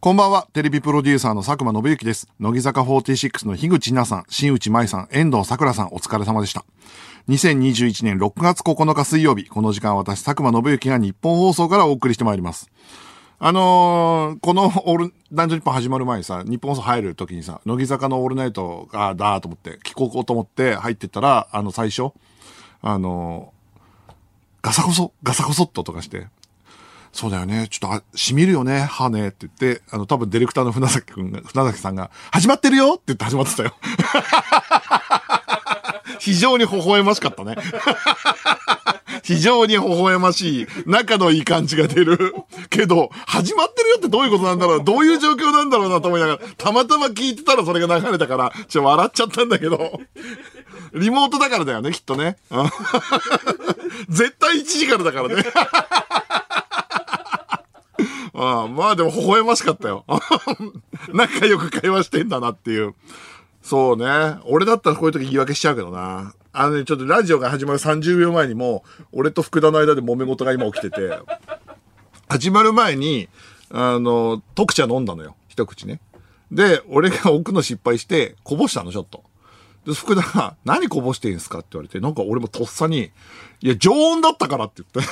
こんばんは、テレビプロデューサーの佐久間宣行です。乃木坂46の樋口日奈さん、新内舞さん、遠藤桜さん、お疲れ様でした。2021年6月9日水曜日、この時間私、佐久間宣行が日本放送からお送りしてまいります。この男女日本始まる前にさ、日本放送入る時にさ、乃木坂のオールナイトがだーと思って、聞こうと思って入ってったら、最初、ガサゴソっととかして、そうだよね。ちょっと、しみるよね、歯ね。って言って、多分ディレクターの船崎さんが、始まってるよって言って始まってたよ。非常に微笑ましかったね。非常に微笑ましい、仲のいい感じが出る。けど、始まってるよってどういうことなんだろう、どういう状況なんだろうなと思いながら、たまたま聞いてたらそれが流れたから、ちょっと笑っちゃったんだけど。リモートだからだよね、きっとね。絶対1時からだからね。ああ、まあでも微笑ましかったよ。仲良く会話してんだなっていう。そうね。俺だったらこういう時言い訳しちゃうけどな。ね、ちょっとラジオが始まる30秒前にも、俺と福田の間で揉め事が今起きてて、始まる前に、特茶飲んだのよ。一口ね。で、俺が奥の失敗して、こぼしたの、ちょっと。で、福田が、何こぼしてんすかって言われて、なんか俺もとっさに、いや、常温だったからって言って。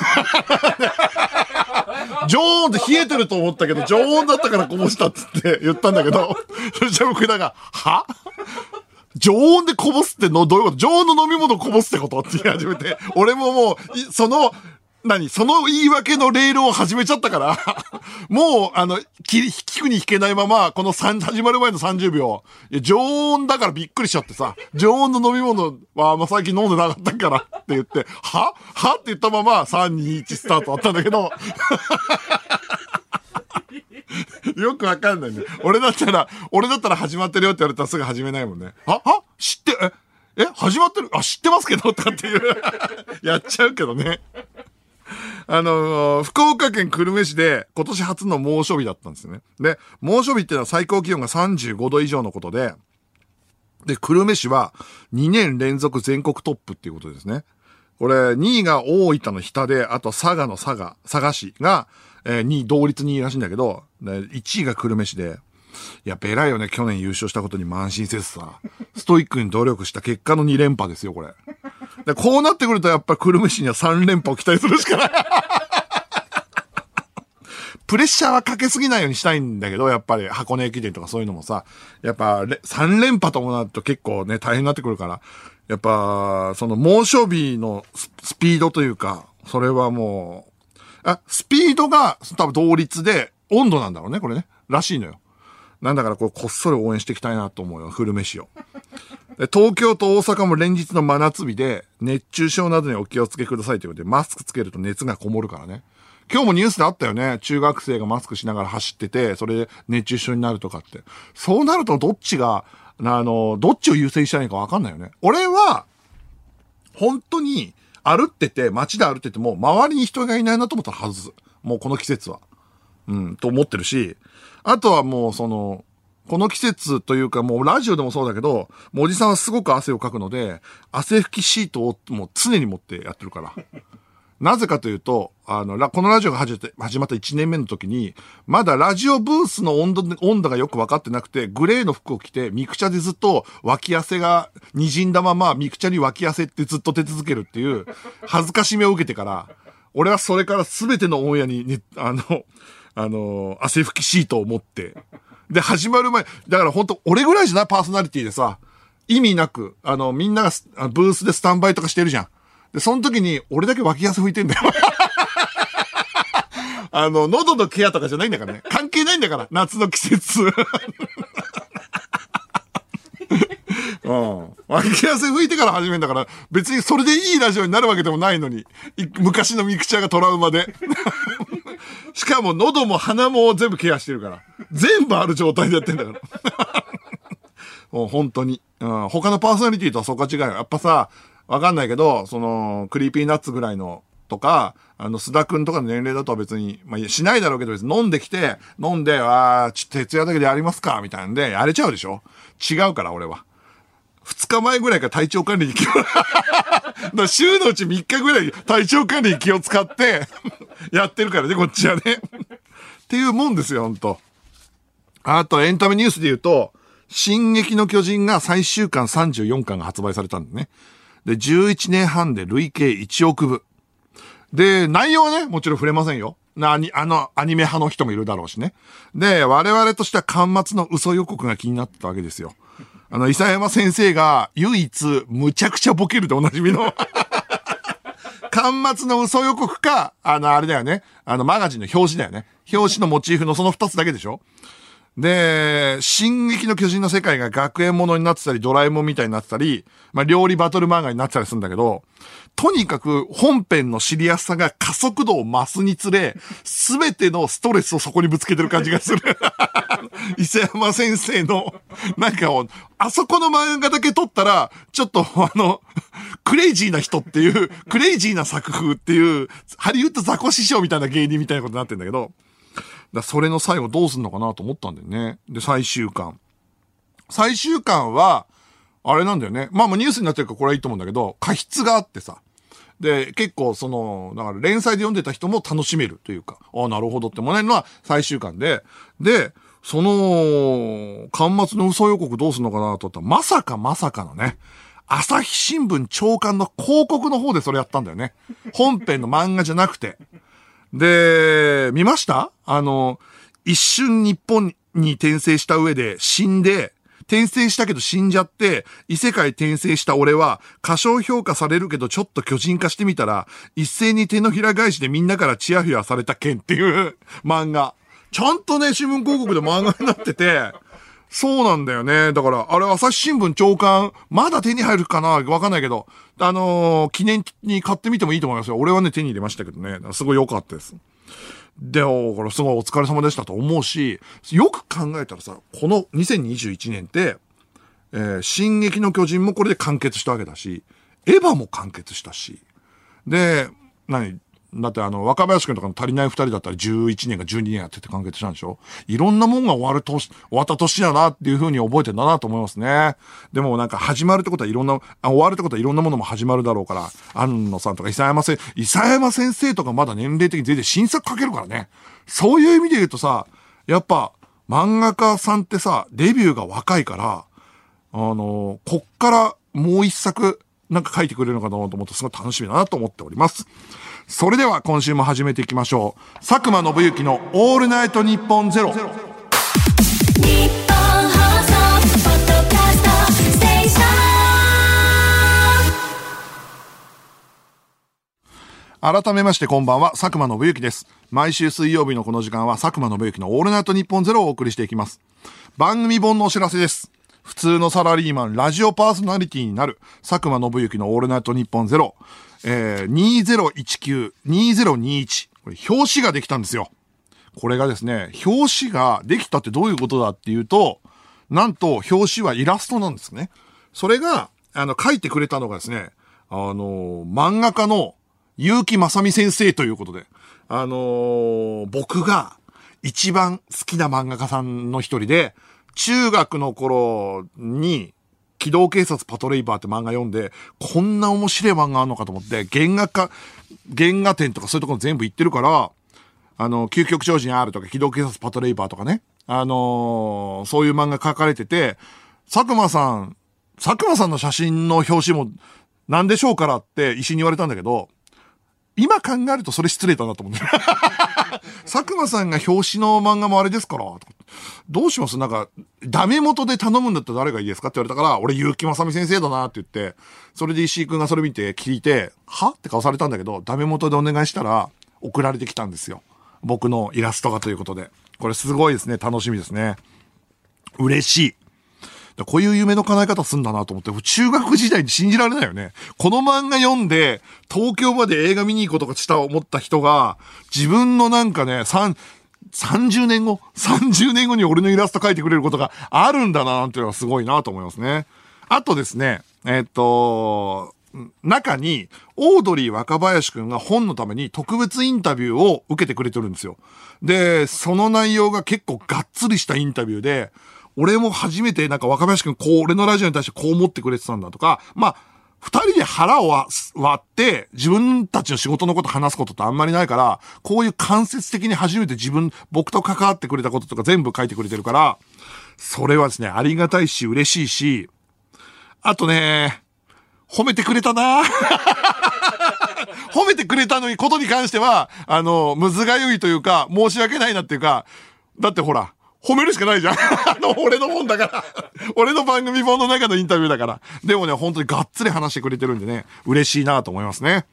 常温って冷えてると思ったけど、常温だったからこぼしたっつって言ったんだけど、それじゃ福田が、は？常温でこぼすってのどういうこと？常温の飲み物こぼすってこと？って言い始めて、俺ももう、その言い訳のレールを始めちゃったから、もう、聞くに引けないまま、この始まる前の30秒、いや、常温だからびっくりしちゃってさ、常温の飲み物は、まあ、最近飲んでなかったからって言って、はって言ったまま、3、2、1スタートだったんだけど、よくわかんないね。俺だったら始まってるよって言われたらすぐ始めないもんね。は知って、え始まってる、あ、知ってますけどとかっていう、やっちゃうけどね。福岡県久留米市で今年初の猛暑日だったんですね。で、猛暑日っていうのは最高気温が35度以上のことで、で、久留米市は2年連続全国トップっていうことですね。これ、2位が大分の日田で、あと佐賀市が、2位同率2位らしいんだけど、1位が久留米市で、いや、ベラよね、去年優勝したことに慢心せずさ、ストイックに努力した結果の2連覇ですよ、これ。でこうなってくるとやっぱり久留米市には3連覇を期待するしかない。プレッシャーはかけすぎないようにしたいんだけど、やっぱり箱根駅伝とかそういうのもさ、やっぱ3連覇ともなると結構ね、大変になってくるから、やっぱ、その猛暑日のスピードというか、それはもう、スピードが多分同率で温度なんだろうね、これね。らしいのよ。なんだからこっそり応援していきたいなと思うよ、久留米市を。東京と大阪も連日の真夏日で、熱中症などにお気をつけくださいということで、マスクつけると熱がこもるからね。今日もニュースであったよね。中学生がマスクしながら走ってて、それで熱中症になるとかって。そうなるとどっちを優先したらいいかわかんないよね。俺は、本当に街で歩いてても、周りに人がいないなと思ったら外す。もうこの季節は。うん、と思ってるし、あとはもうこの季節というかもうラジオでもそうだけど、もうおじさんはすごく汗をかくので、汗拭きシートをもう常に持ってやってるから。なぜかというと、このラジオが始まった1年目の時に、まだラジオブースの温度がよくわかってなくて、グレーの服を着て、ミクチャでずっと脇汗が滲んだまま、ミクチャに脇汗ってずっと出続けるっていう、恥ずかしめを受けてから、俺はそれから全てのオンエアに、汗拭きシートを持って。で、始まる前、だから本当俺ぐらいじゃないパーソナリティでさ、意味なく、みんながブースでスタンバイとかしてるじゃん。で、その時に、俺だけ脇汗拭いてんだよ。喉のケアとかじゃないんだからね。関係ないんだから、夏の季節。うん。脇汗拭いてから始めるんだから、別にそれでいいラジオになるわけでもないのに、昔のミクチャがトラウマで。しかも喉も鼻も全部ケアしてるから。全部ある状態でやってんだから。もう本当に、うん。他のパーソナリティとはそこは違うよ。やっぱさ、わかんないけど、クリーピーナッツぐらいのとか、須田くんとかの年齢だと別に、まあ、しないだろうけど別に飲んで、ちょっと徹夜だけでやりますか、みたいなんで、やれちゃうでしょ？違うから、俺は。2日前ぐらいから体調管理に週のうち3日ぐらい体調管理に気を使ってやってるからね、こっちはね。っていうもんですよ、ほんと。あとエンタメニュースで言うと、進撃の巨人が最終巻34巻が発売されたんだね。で、11年半で累計1億部。で、内容はね、もちろん触れませんよ。アニメ派の人もいるだろうしね。で、我々としては巻末の嘘予告が気になったわけですよ。伊佐山先生が唯一むちゃくちゃボケるでおなじみの巻末の嘘予告か、あれだよね。マガジンの表紙だよね。表紙のモチーフのその2つだけでしょ。で、進撃の巨人の世界が学園ものになってたり、ドラえもんみたいになってたり、まあ、料理バトル漫画になってたりするんだけど、とにかく本編のシリアスさが加速度を増すにつれ、すべてのストレスをそこにぶつけてる感じがする。伊勢山先生の、なんか、あそこの漫画だけ撮ったら、ちょっとクレイジーな人っていう、クレイジーな作風っていう、ハリウッドザコ師匠みたいな芸人みたいなことになってんだけど、だそれの最後どうすんのかなと思ったんだよね。で、最終巻は、あれなんだよね。まあもうニュースになってるからこれはいいと思うんだけど、過失があってさ。で、結構だから連載で読んでた人も楽しめるというか、ああ、なるほどってもらえるのは最終巻で。で、巻末の嘘予告どうすんのかなと思ったら、まさかのね、朝日新聞朝刊の広告の方でそれやったんだよね。本編の漫画じゃなくて。で、見ました?一瞬日本に転生した上で死んで、転生したけど死んじゃって、異世界転生した俺は、過小評価されるけどちょっと巨人化してみたら、一斉に手のひら返しでみんなからチヤヒヤされた件っていう漫画。ちゃんとね、新聞広告で漫画になってて、そうなんだよね。だから、あれ、朝日新聞朝刊、まだ手に入るかなわかんないけど、記念に買ってみてもいいと思いますよ。俺はね、手に入れましたけどね。すごい良かったです。で、これすごいお疲れ様でしたと思うし、よく考えたらさ、この2021年って、進撃の巨人もこれで完結したわけだし、エヴァも完結したし、で、だって若林くんとかの足りない2人だったら11年か12年やってて完結したんでしょ?いろんなもんが終わった年だなっていう風に覚えてんだなと思いますね。でもなんか始まるってことはいろんな、終わるってことはいろんなものも始まるだろうから、安野さんとか伊佐山先生とかまだ年齢的に全然新作書けるからね。そういう意味で言うとさ、やっぱ漫画家さんってさ、デビューが若いから、こっからもう一作なんか書いてくれるのかなと思ってすごい楽しみだなと思っております。それでは今週も始めていきましょう。佐久間宣行のオールナイトニッポンゼロ。日本放送ポッドキャストステーション。改めましてこんばんは、佐久間宣行です。毎週水曜日のこの時間は佐久間宣行のオールナイトニッポンゼロをお送りしていきます。番組本のお知らせです。普通のサラリーマン、ラジオパーソナリティになる佐久間宣行のオールナイトニッポンゼロ。2019、2021。これ、表紙ができたんですよ。これがですね、表紙ができたってどういうことだっていうと、なんと、表紙はイラストなんですね。それが、書いてくれたのがですね、漫画家の結城正美先生ということで、僕が一番好きな漫画家さんの一人で、中学の頃に、機動警察パトレイバーって漫画読んで、こんな面白い漫画あるのかと思って、原画展とかそういうところ全部行ってるから、究極超人 R とか機動警察パトレイバーとかね、そういう漫画書かれてて、佐久間さんの写真の表紙も何でしょうからって石井に言われたんだけど、今考えるとそれ失礼だなと思って。佐久間さんが表紙の漫画もあれですから、どうします?なんか、ダメ元で頼むんだったら誰がいいですかって言われたから、俺、結城正美先生だなって言って、それで石井くんがそれ見て聞いて、は?って顔されたんだけど、ダメ元でお願いしたら、送られてきたんですよ。僕のイラストがということで。これすごいですね。楽しみですね。嬉しい。こういう夢の叶え方すんだなと思って、中学時代に信じられないよね。この漫画読んで、東京まで映画見に行こうとかした思った人が、自分のなんかね、30年後に俺のイラスト描いてくれることがあるんだな、なんていうのはすごいなと思いますね。あとですね、中に、オードリー若林くんが本のために特別インタビューを受けてくれてるんですよ。で、その内容が結構がっつりしたインタビューで、俺も初めてなんか若林くんこう、俺のラジオに対してこう思ってくれてたんだとか、まあ、二人で腹を割って自分たちの仕事のこと話すことってあんまりないから、こういう間接的に初めて僕と関わってくれたこととか全部書いてくれてるから、それはですね、ありがたいし嬉しいし、あとね、褒めてくれたな褒めてくれたのにことに関してはむずがゆいというか、申し訳ないなっていうか、だってほら褒めるしかないじゃん俺のもんだから俺の番組本の中のインタビューだから。でもね、本当にがっつり話してくれてるんでね、嬉しいなと思いますね。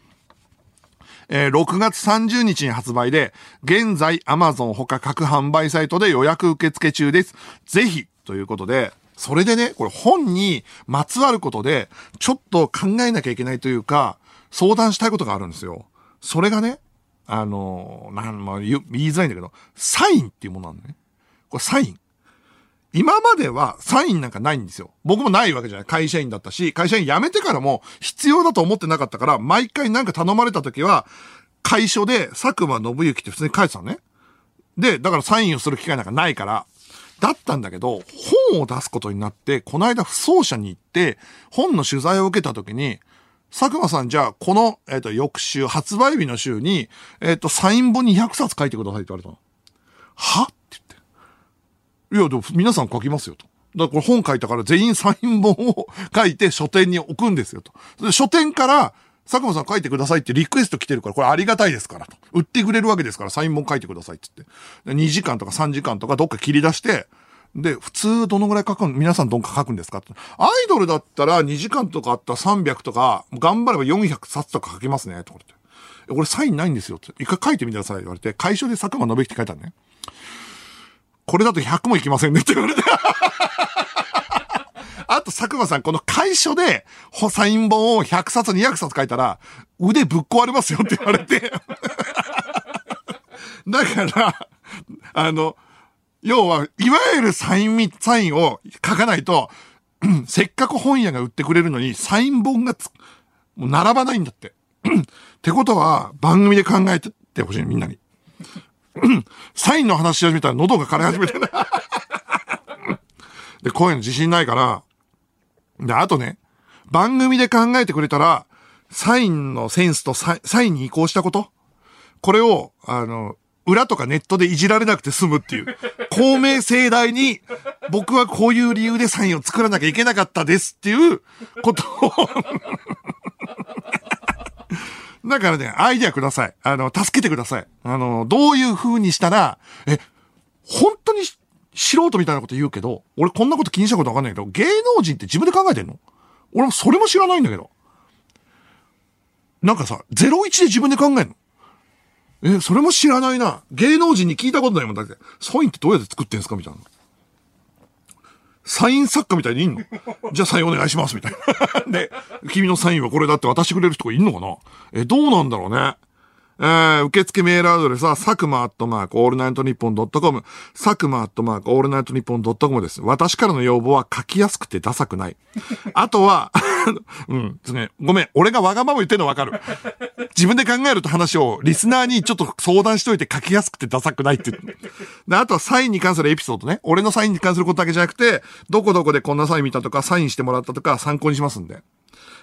6月30日に発売で、現在 Amazon 他各販売サイトで予約受付中です、ぜひということで。それでね、これ本にまつわることでちょっと考えなきゃいけないというか、相談したいことがあるんですよ。それがね、言いづらいんだけど、サインっていうものなんだね。これサイン。今まではサインなんかないんですよ。僕もないわけじゃない。会社員だったし、会社員辞めてからも必要だと思ってなかったから、毎回なんか頼まれた時は会所で佐久間信之って普通に書いてたのね。で、だからサインをする機会なんかないからだったんだけど、本を出すことになって、この間不走者に行って本の取材を受けた時に、佐久間さん、じゃあこの、翌週発売日の週に、サイン本200冊書いてくださいって言われたの。はって言って。いや、でも皆さん書きますよと。だからこれ本書いたから全員サイン本を書いて書店に置くんですよと。で、書店から佐久間さん書いてくださいってリクエスト来てるから、これありがたいですからと。売ってくれるわけですから、サイン本書いてくださいって言って。2時間とか3時間とかどっか切り出して、で、普通どのぐらい書くの、皆さんどんか書くんですかって。アイドルだったら2時間とかあったら300とか、頑張れば400冊とか書きますね、とか言って。俺サインないんですよって。一回書いてみてください、言われて。会社で佐久間信之って書いたのね。これだと100もいきませんねって言われて。あと佐久間さん、この会所でサイン本を100冊200冊書いたら腕ぶっ壊れますよって言われてだから要はいわゆるサインを書かないと、せっかく本屋が売ってくれるのにサイン本がもう並ばないんだってってことは番組で考えてってほしい、みんなにサインの話し始めたら喉が枯れ始めてなで、こういうの自信ないから、で、あとね、番組で考えてくれたら、サインのセンスとサインに移行したこと。これを、裏とかネットでいじられなくて済むっていう。公明正大に、僕はこういう理由でサインを作らなきゃいけなかったですっていうことを。だからね、アイデアください。助けてください。どういう風にしたら、本当に、素人みたいなこと言うけど、俺こんなこと気にしたことわかんないけど、芸能人って自分で考えてんの？俺もそれも知らないんだけど。なんかさ、01で自分で考えんの？それも知らないな。芸能人に聞いたことないもんだって。サインってどうやって作ってんすかみたいな。サイン作家みたいにいんの？じゃあサインお願いしますみたいな。で、君のサインはこれだって渡してくれる人がいんのかな？どうなんだろうね。受付メールアドレスは、佐久間@allnightnippon.com、佐久間@allnightnippon.com です。私からの要望は書きやすくてダサくない。あとは、うん、ですね。ごめん、俺がわがまま言ってるのわかる。自分で考えると話をリスナーにちょっと相談しといて、書きやすくてダサくないって。で、あとはサインに関するエピソードね。俺のサインに関することだけじゃなくて、どこどこでこんなサイン見たとか、サインしてもらったとか参考にしますんで。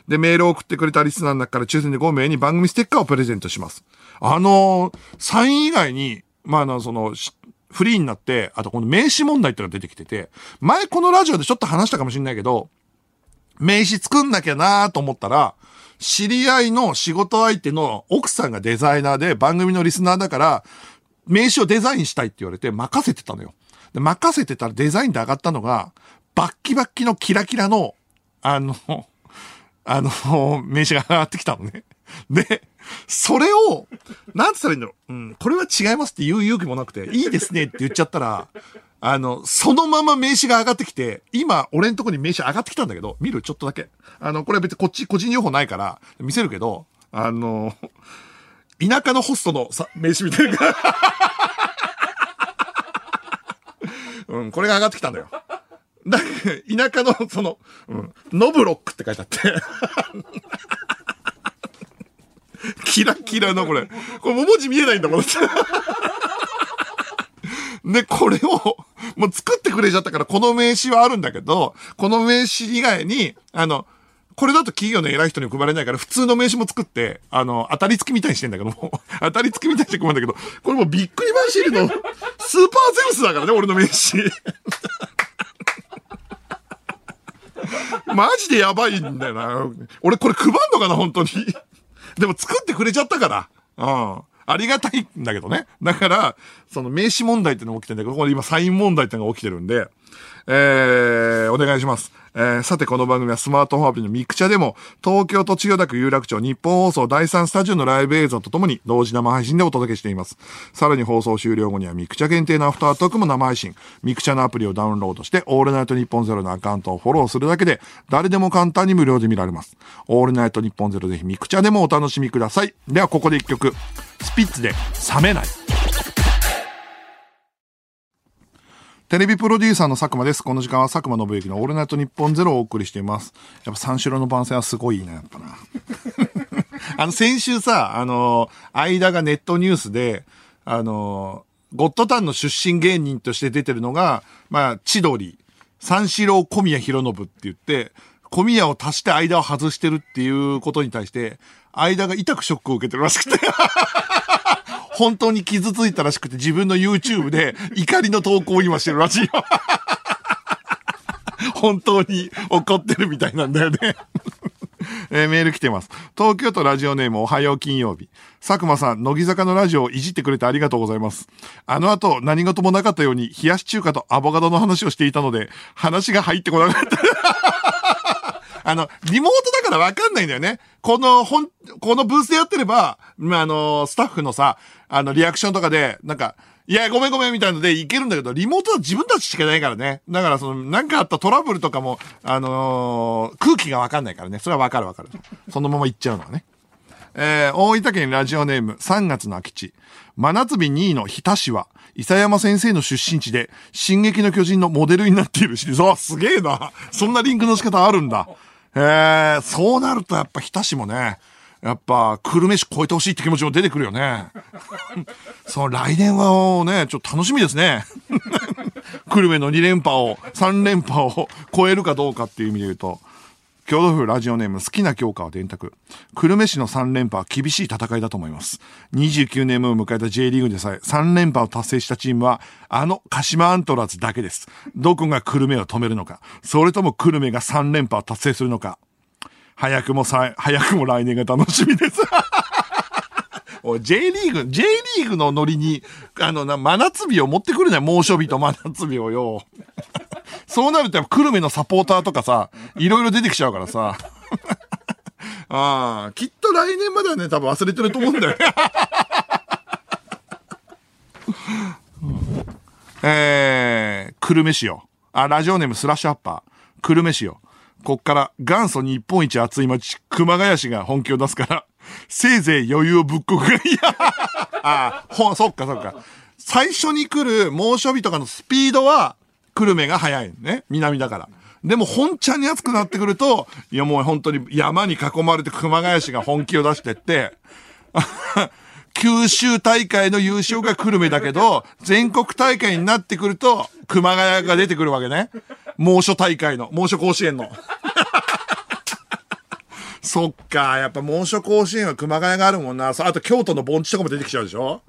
で、メールを送ってくれたリスナーの中から抽選で5名に番組ステッカーをプレゼントします。サイン以外に、フリーになって、あとこの名刺問題っていうのが出てきてて、前このラジオでちょっと話したかもしれないけど、名刺作んなきゃなーと思ったら、知り合いの仕事相手の奥さんがデザイナーで番組のリスナーだから、名刺をデザインしたいって言われて任せてたのよ。で、任せてたらデザインで上がったのが、バッキバッキのキラキラの、名刺が上がってきたのね。で、それを、なんて言ったらいいんだろう。うん、これは違いますって言う勇気もなくて、いいですねって言っちゃったら、そのまま名刺が上がってきて、今、俺のとこに名刺上がってきたんだけど、見るちょっとだけ。これは別にこっち個人情報ないから、見せるけど、田舎のホストの名刺みたいな。うん、これが上がってきたんだよ。だから田舎のノブロックって書いてあってキラキラな、これも文字見えないんだもんってで、これをもう作ってくれちゃったから、この名刺はあるんだけど、この名刺以外にこれだと企業の偉い人に配れないから、普通の名刺も作って、当たり付きみたいにしてんだけども、当たり付きみたいにして配るんだけど、これもうびっくりマンシールのスーパーゼウスだからね、俺の名刺。マジでやばいんだよな。俺これ配んのかな、本当に。でも作ってくれちゃったから。うん。ありがたいんだけどね。だから、その名刺問題ってのが起きてるんだけど、ここで今サイン問題ってのが起きてるんで、お願いします。さてこの番組はスマートフォンアプリのミクチャでも、東京都千代田区有楽町日本放送第3スタジオのライブ映像とともに同時生配信でお届けしています。さらに放送終了後にはミクチャ限定のアフタートークも生配信。ミクチャのアプリをダウンロードして、オールナイトニッポンゼロのアカウントをフォローするだけで、誰でも簡単に無料で見られます。オールナイトニッポンゼロぜひミクチャでもお楽しみください。ではここで一曲。スピッツで冷めない。テレビプロデューサーの佐久間です。この時間は佐久間信之のオールナイトニッポンゼロをお送りしています。やっぱ三四郎の番宣はすごいいいな、やっぱな。先週さ、間がネットニュースで、ゴッドタンの出身芸人として出てるのが、まあ、千鳥、三四郎小宮博信って言って、小宮を足して間を外してるっていうことに対して、間が痛くショックを受けてるらしくて。本当に傷ついたらしくて自分の YouTube で怒りの投稿を今してるらしいよ。本当に怒ってるみたいなんだよね。メール来てます。東京都ラジオネームおはよう金曜日。佐久間さん、乃木坂のラジオをいじってくれてありがとうございます。あの後何事もなかったように冷やし中華とアボカドの話をしていたので話が入ってこなかった。リモートだからわかんないんだよね。このブースでやってれば、スタッフのさ、リアクションとかで、なんか、いや、ごめんみたいのでいけるんだけど、リモートは自分たちしかいないからね。だから、なんかあったトラブルとかも、空気がわかんないからね。それはわかる。そのまま行っちゃうのはね。大分県ラジオネーム3月の空き地。真夏日2位の日田市は、伊佐山先生の出身地で、進撃の巨人のモデルになっているし、すげえな。そんなリンクの仕方あるんだ。そうなるとやっぱ日田市もね、やっぱ久留米市超えてほしいって気持ちも出てくるよね。来年はね、ちょっと楽しみですね。久留米の2連覇を、3連覇を超えるかどうかっていう意味で言うと、京都府ラジオネーム好きな教科は電卓。久留米市の3連覇は厳しい戦いだと思います。29年目を迎えた J リーグでさえ3連覇を達成したチームは鹿島アントラーズだけです。どこが久留米を止めるのか、それとも久留米が3連覇を達成するのか、早くも来年が楽しみです。J リーグのノリに真夏日を持ってくるね。猛暑日と真夏日をよ。そうなるとやっぱ久留米のサポーターとかさ、いろいろ出てきちゃうからさ。ああ、きっと来年まではね、多分忘れてると思うんだよ。久留米市よ。ラジオネームスラッシュアッパー。久留米市よ。こっから元祖日本一暑い町、熊谷市が本気を出すから、せいぜい余裕をぶっこくがいい。そっか。最初に来る猛暑日とかのスピードは、久留米が早いね。南だから。でも本ちゃんに暑くなってくると、いやもう本当に山に囲まれて熊谷市が本気を出してって、九州大会の優勝が久留米だけど、全国大会になってくると、熊谷が出てくるわけね。猛暑甲子園の。そっか、やっぱ猛暑甲子園は熊谷があるもんな。あと京都の盆地とかも出てきちゃうでしょ。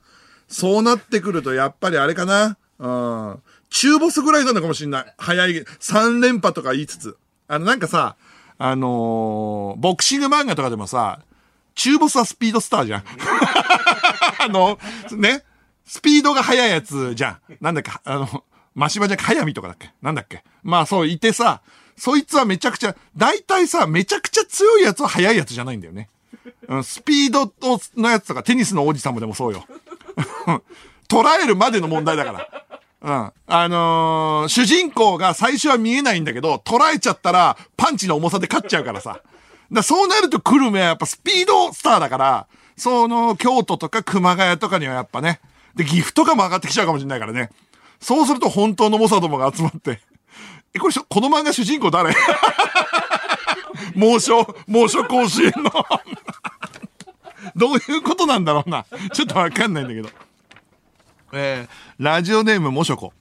そうなってくると、やっぱりあれかな。うん。中ボスぐらいなのかもしんない。早い。3連覇とか言いつつ。なんかさ、ボクシング漫画とかでもさ、中ボスはスピードスターじゃん。ね、スピードが速いやつじゃん。なんだっけ、マシマじゃん、速みとかだっけ、なんだっけ。まあそう、いてさ、そいつはめちゃくちゃ、大体さ、めちゃくちゃ強いやつは速いやつじゃないんだよね。スピードのやつとか、テニスの王子様でもそうよ。捉えるまでの問題だから。うん。主人公が最初は見えないんだけど、捉えちゃったら、パンチの重さで勝っちゃうからさ。そうなると、久留米はやっぱスピードスターだから、京都とか熊谷とかにはやっぱね、で、岐阜とかも上がってきちゃうかもしれないからね。そうすると、本当の猛者どもが集まって。この漫画主人公誰？猛暑甲子園の。どういうことなんだろうな。ちょっとわかんないんだけど。ラジオネームもしょこ。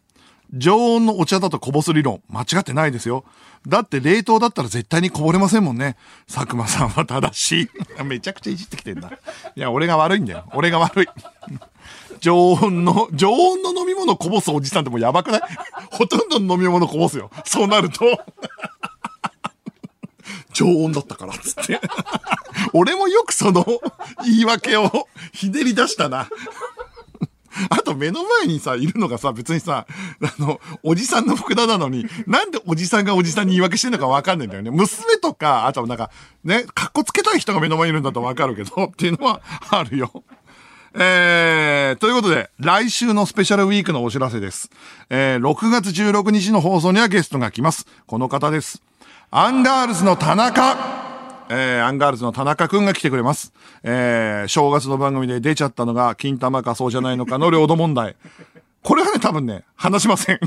常温のお茶だとこぼす理論、間違ってないですよ。だって冷凍だったら絶対にこぼれませんもんね。佐久間さんは正しい。めちゃくちゃいじってきてんだ。いや、俺が悪いんだよ。俺が悪い。常温の飲み物こぼすおじさんってもうやばくない？ほとんどの飲み物こぼすよ。そうなると。常温だったから、つって。俺もよくその言い訳をひねり出したな。あと目の前にさ、いるのがさ、別にさ、おじさんの福田なのに、なんでおじさんがおじさんに言い訳してるのかわかんないんだよね。娘とか、あとなんか、ね、かっこつけたい人が目の前にいるんだとわかるけど、っていうのはあるよ。ということで、来週のスペシャルウィークのお知らせです。6月16日の放送にはゲストが来ます。この方です。アンガールズの田中。アンガールズの田中くんが来てくれます。正月の番組で出ちゃったのが金玉かそうじゃないのかの領土問題。これはね、多分ね、話しません。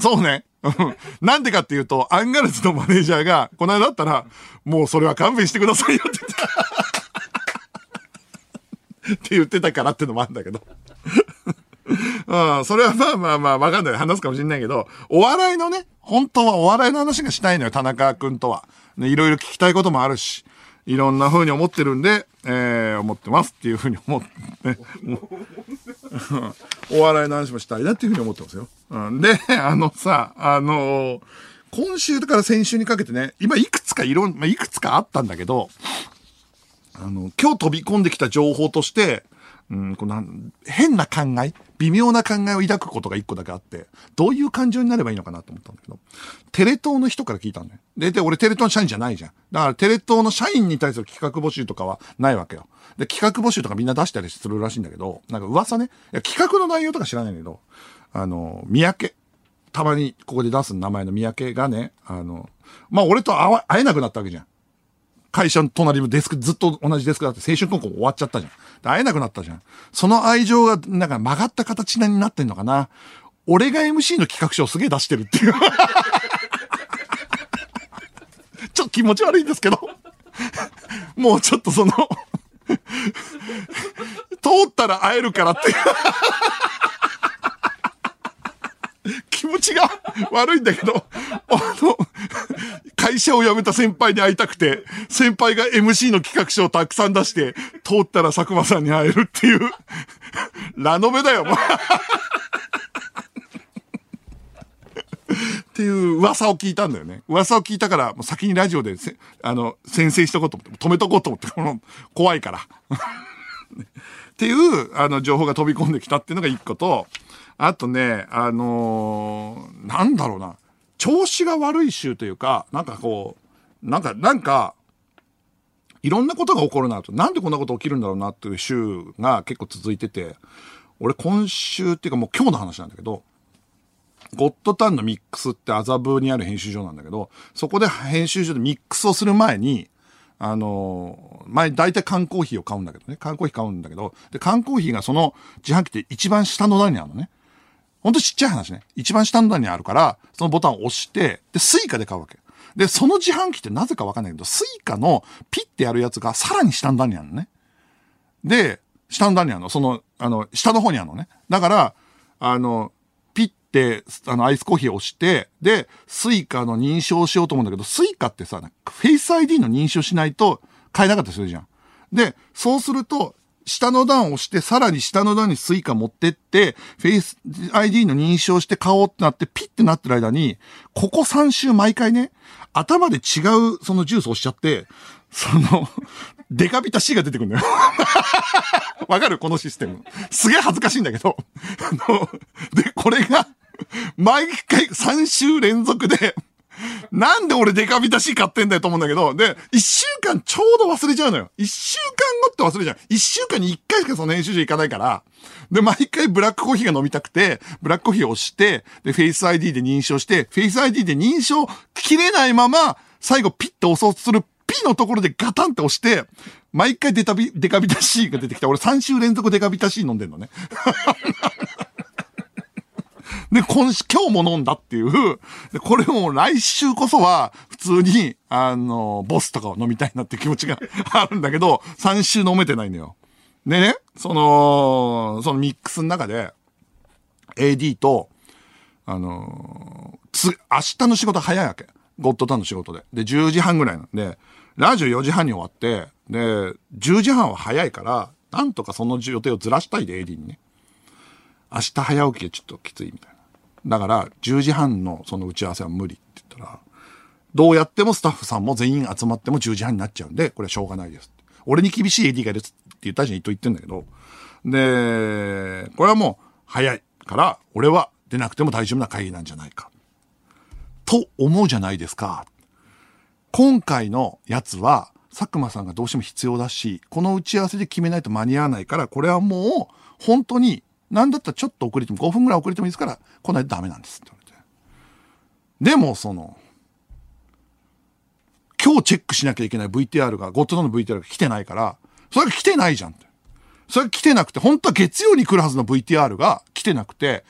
そうね。なんでかっていうと、アンガールズのマネージャーが、この間だったら、もうそれは勘弁してくださいよって言ってた。って言ってたからってのもあるんだけど。うん、それはまあ、わかんない。話すかもしれないけど、お笑いのね、本当はお笑いの話がしたいのよ、田中くんとは。ね、いろいろ聞きたいこともあるし、いろんな風に思ってるんで、思ってますっていう風に思って、ね、お笑いの話もしたいなっていう風に思ってますよ。うん、で、今週から先週にかけてね、今いくつかあったんだけど、今日飛び込んできた情報として、変な考え、微妙な考えを抱くことが一個だけあって、どういう感情になればいいのかなと思ったんだけど、テレ東の人から聞いたんだよ。で、俺テレ東の社員じゃないじゃん。だからテレ東の社員に対する企画募集とかはないわけよ。で、企画募集とかみんな出したりするらしいんだけど、なんか噂ね、いや企画の内容とか知らないんだけど、三宅。たまにここで出す名前の三宅がね、俺と会えなくなったわけじゃん。会社の隣のデスク、ずっと同じデスクだって青春高校終わっちゃったじゃん。会えなくなったじゃん。その愛情がなんか曲がった形になってんのかな。俺が MC の企画書をすげえ出してるっていう。ちょっと気持ち悪いんですけど。もうちょっとその、通ったら会えるからっていう。気持ちが悪いんだけど、会社を辞めた先輩に会いたくて、先輩が MC の企画書をたくさん出して、通ったら佐久間さんに会えるっていう、ラノベだよ、もう。っていう噂を聞いたんだよね。噂を聞いたから、もう先にラジオで、宣誓しとこうと思って、止めとこうと思って、怖いから。っていう、情報が飛び込んできたっていうのが一個と、あとね、なんだろうな。調子が悪い週というか、いろんなことが起こるなと、なんでこんなこと起きるんだろうなっていう週が結構続いてて、俺今週っていうかもう今日の話なんだけど、ゴッドタンのミックスって麻布にある編集所なんだけど、そこで編集所でミックスをする前に、前大体缶コーヒーを買うんだけどね、で、缶コーヒーがその自販機って一番下の段にあるのね。ほんとちっちゃい話ね。一番下の段にあるから、そのボタンを押して、で、スイカで買うわけ。で、その自販機ってなぜかわかんないけど、スイカのピッてやるやつがさらに下の段にあるのね。で、下の段にあるの。下の方にあるのね。だから、ピッて、アイスコーヒーを押して、で、スイカの認証をしようと思うんだけど、スイカってさ、フェイス ID の認証しないと買えなかったりするじゃん。で、そうすると、下の段を押して、さらに下の段にスイカ持ってって、フェイス ID の認証して買おうってなって、ピッてなってる間に、ここ3週毎回ね、頭で違うそのジュース押しちゃって、デカビタ C が出てくるんだよ。わかる？このシステム。すげえ恥ずかしいんだけど。で、これが、毎回3週連続で、なんで俺デカビタ C 買ってんだよと思うんだけど、で、一週間ちょうど忘れちゃうのよ。一週間後って忘れちゃう。一週間に一回しかその編集所行かないから、で、毎回ブラックコーヒーが飲みたくて、ブラックコーヒーを押して、で、フェイス ID で認証して、フェイス ID で認証切れないまま、最後ピッて押そうとする P のところでガタンって押して、毎回デカビタ C が出てきて、俺3週連続デカビタ C 飲んでんのね。で、今日も飲んだっていう。で、これも来週こそは、普通に、ボスとかを飲みたいなって気持ちがあるんだけど、3週飲めてないのよ。でね、そのミックスの中で、AD と、明日の仕事早いわけ。ゴッドタンの仕事で。で、10時半ぐらいなんで、ラジオ4時半に終わって、で、10時半は早いから、なんとかその予定をずらしたいで、AD にね。明日早起きでちょっときついみたいな。だから、10時半のその打ち合わせは無理って言ったら、どうやってもスタッフさんも全員集まっても10時半になっちゃうんで、これはしょうがないですって。俺に厳しい AD がいるって言った人に言ってんだけど、で、これはもう早いから、俺は出なくても大丈夫な会議なんじゃないか。と思うじゃないですか。今回のやつは、佐久間さんがどうしても必要だし、この打ち合わせで決めないと間に合わないから、これはもう、本当に、なんだったらちょっと遅れても、5分ぐらい遅れてもいいですから、こんなにダメなんですって言われて。でも、今日チェックしなきゃいけない VTR が、ゴッドタンの VTR が来てないから、それが来てないじゃんって。それが来てなくて、本当は月曜に来るはずの VTR が来てなくて、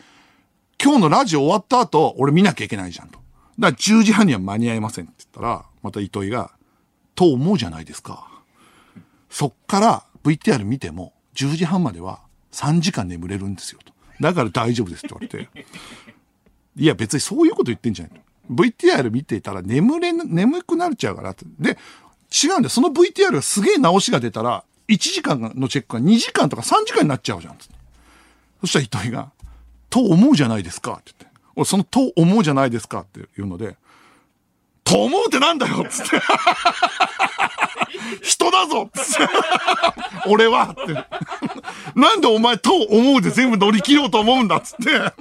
今日のラジオ終わった後、俺見なきゃいけないじゃんと。だから10時半には間に合いませんって言ったら、また糸井が、と思うじゃないですか。そっから VTR 見ても、10時半までは3時間眠れるんですよと。だから大丈夫ですって言われて。いや別にそういうこと言ってんじゃないと。VTR 見ていたら眠くなっちゃうからって。で、違うんだよ。その VTR がすげえ直しが出たら、1時間のチェックが2時間とか3時間になっちゃうじゃんって。そしたら糸井が、と思うじゃないですかって言って。俺そのと思うじゃないですかっていうので、と思うってなんだよっつって。人だぞっつって。俺はって。なんでお前と思うで全部乗り切ろうと思うんだっつって。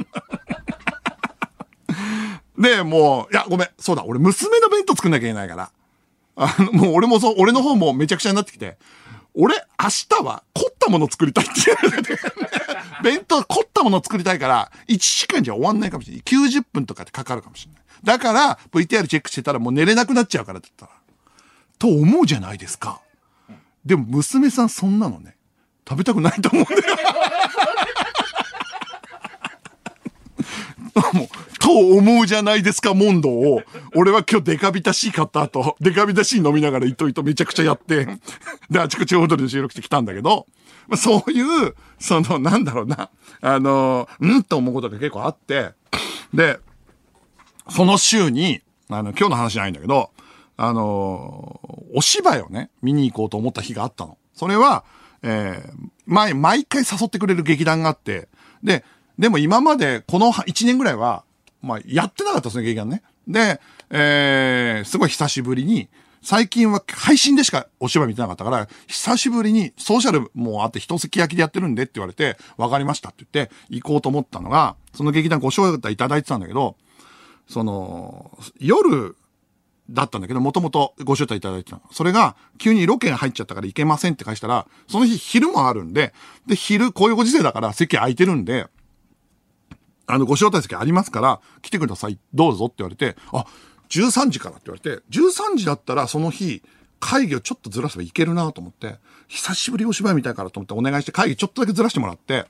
で、もう、いや、ごめん。そうだ。俺、娘の弁当作んなきゃいけないから。もう俺もそう、俺の方もめちゃくちゃになってきて、俺、明日は凝ったもの作りたいって言われて。弁当凝ったもの作りたいから、1時間じゃ終わんないかもしれない。90分とかってかかるかもしれない。だから、VTR チェックしてたらもう寝れなくなっちゃうからって言ったら。と思うじゃないですか。でも、娘さんそんなのね、食べたくないと思うんだよ。もうと思うじゃないですか問答を俺は今日デカビタ C 買った後デカビタ C 飲みながら糸々めちゃくちゃやってであちこち踊りの収録してきたんだけど、まあ、そういうなんだろうなうんと思うことが結構あって、でその週に今日の話じゃないんだけどお芝居をね見に行こうと思った日があったの。それは、毎回誘ってくれる劇団があって、でも今までこの1年ぐらいは、まあ、やってなかったですね、劇団ね。で、すごい久しぶりに、最近は配信でしかお芝居見てなかったから、久しぶりにソーシャルもあって一席焼きでやってるんでって言われて、わかりましたって言って行こうと思ったのが、その劇団ご招待いただいてたんだけど、夜だったんだけど、もともとご招待いただいてたの。それが、急にロケが入っちゃったから行けませんって返したら、その日昼もあるんで、で、昼、こういうご時世だから席空いてるんで、ご招待席ありますから、来てください、どうぞって言われて、あ、13時からって言われて、13時だったらその日、会議をちょっとずらせばいけるなと思って、久しぶりお芝居みたいからと思ってお願いして会議ちょっとだけずらしてもらって、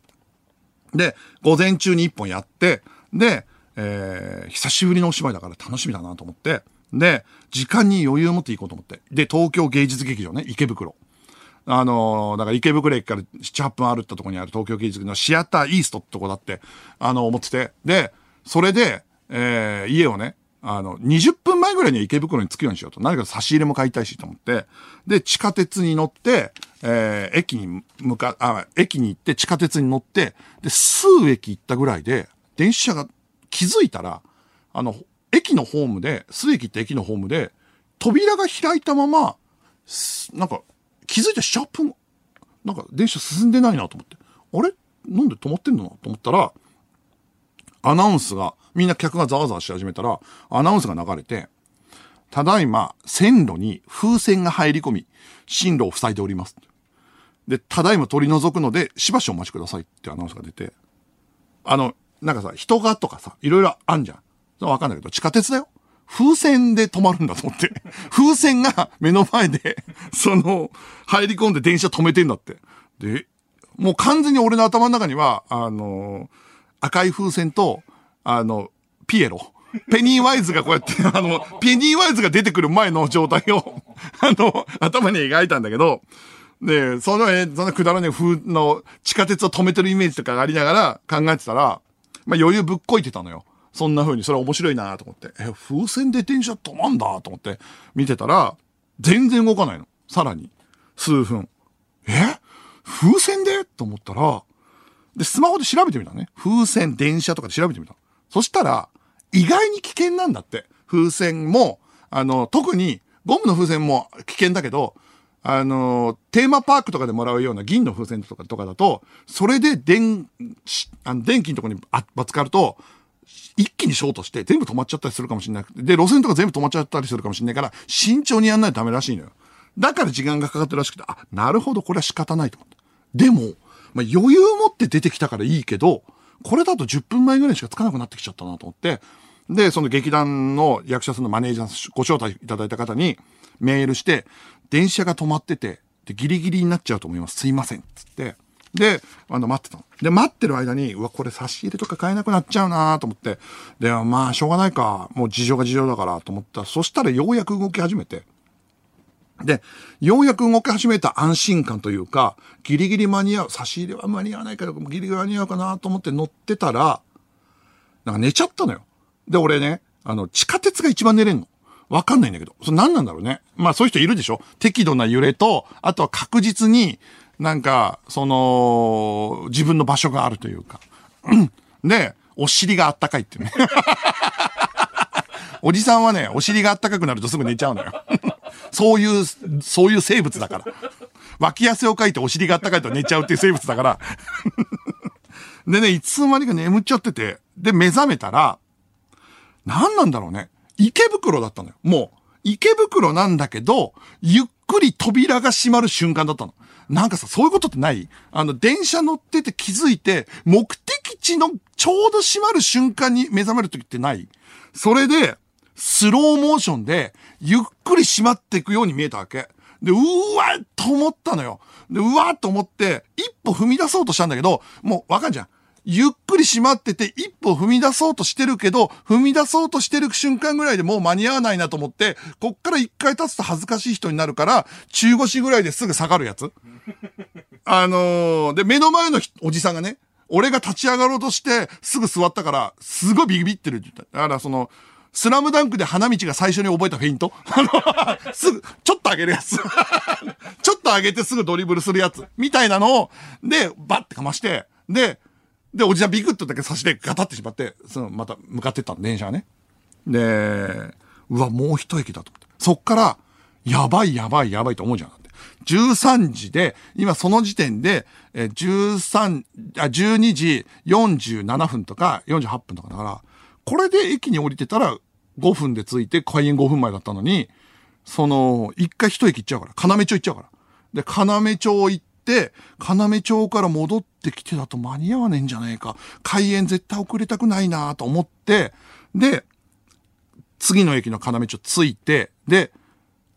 で、午前中に1本やって、で、久しぶりのお芝居だから楽しみだなと思って、で、時間に余裕を持って行こうと思って、で、東京芸術劇場ね、池袋。だから池袋駅から7、8分歩ったとこにある東京芸術のシアターイーストってとこだって、思ってて。で、それで、家をね、20分前ぐらいには池袋に着くようにしようと。何か差し入れも買いたいしと思って。で、地下鉄に乗って、駅に行って地下鉄に乗って、で、数駅行ったぐらいで、電車が気づいたら、駅のホームで、数駅行った駅のホームで、扉が開いたまま、なんか、気づいたシャープ、なんか電車進んでないなと思って。あれなんで止まってんのなと思ったら、アナウンスが、みんな客がザワザワし始めたら、アナウンスが流れて、ただいま線路に風船が入り込み、進路を塞いでおります。で、ただいま取り除くので、しばしお待ちくださいってアナウンスが出て、なんかさ、人がとかさ、いろいろあんじゃん。わかんないけど、地下鉄だよ。風船で止まるんだと思って。風船が目の前で、入り込んで電車止めてんだって。で、もう完全に俺の頭の中には、赤い風船と、ピエロ。ペニーワイズがこうやって、ペニーワイズが出てくる前の状態を、頭に描いたんだけど、で、そのくだらねえ風の地下鉄を止めてるイメージとかがありながら考えてたら、まあ余裕ぶっこいてたのよ。そんな風に、それ面白いなと思って、風船で電車止まんだと思って見てたら、全然動かないの。さらに、数分。風船でと思ったら、で、スマホで調べてみたのね。風船、電車とかで調べてみた。そしたら、意外に危険なんだって。風船も、特に、ゴムの風船も危険だけど、テーマパークとかでもらうような銀の風船とかだと、それで電気のとこにぶつかると、一気にショートして全部止まっちゃったりするかもしれなくて、で、路線とか全部止まっちゃったりするかもしれないから、慎重にやんないとダメらしいのよ。だから時間がかかってるらしくて、あ、なるほど、これは仕方ないと思った。でも、まあ、余裕持って出てきたからいいけど、これだと10分前ぐらいしかつかなくなってきちゃったなと思って、で、その劇団の役者さんのマネージャー、ご招待いただいた方にメールして、電車が止まってて、で、ギリギリになっちゃうと思います。すいません。つって。で、待ってたの。で、待ってる間に、うわ、これ差し入れとか買えなくなっちゃうなと思って。で、まあ、しょうがないか。もう事情が事情だからと思った。そしたらようやく動き始めて。で、ようやく動き始めた安心感というか、ギリギリ間に合う。差し入れは間に合わないから、ギリギリ間に合うかなと思って乗ってたら、なんか寝ちゃったのよ。で、俺ね、地下鉄が一番寝れんの。わかんないんだけど。それ何なんだろうね。まあそういう人いるでしょ。適度な揺れと、あとは確実になんか、自分の場所があるというか。で、お尻があったかいってね。おじさんはね、お尻があったかくなるとすぐ寝ちゃうのよ。そういう生物だから。脇汗をかいてお尻があったかいと寝ちゃうっていう生物だから。でね、いつの間にか眠っちゃってて、で、目覚めたら、何なんだろうね。池袋だったのよ。もう、池袋なんだけど、ゆっくり扉が閉まる瞬間だったの。なんかさ、そういうことってない？電車乗ってて気づいて、目的地のちょうど閉まる瞬間に目覚めるときってない？それで、スローモーションで、ゆっくり閉まっていくように見えたわけ。で、うわーと思ったのよ。で、うわーと思って、一歩踏み出そうとしたんだけど、もうわかんじゃん。ゆっくり閉まってて一歩踏み出そうとしてるけど、踏み出そうとしてる瞬間ぐらいでもう間に合わないなと思って、こっから一回立つと恥ずかしい人になるから、中腰ぐらいですぐ下がるやつ。で、目の前のおじさんがね、俺が立ち上がろうとしてすぐ座ったから、すごいビビってるって言った。だからスラムダンクで花道が最初に覚えたフェイントすぐ、ちょっと上げるやつ。ちょっと上げてすぐドリブルするやつ。みたいなのを、で、バッてかまして、で、おじさんビクッとだけ差しでガタってしまって、また向かってったの、電車がね。で、うわ、もう一駅だと思って。そっから、やばいと思うじゃん。13時で、今その時点で、12時47分とか48分とかだから、これで駅に降りてたら5分で着いて、開園5分前だったのに、一回一駅行っちゃうから、要町行っちゃうから。で、要町行って、で、要町から戻ってきてだと間に合わねえんじゃねえか。開園絶対遅れたくないなと思って、で、次の駅の要町着いて、で、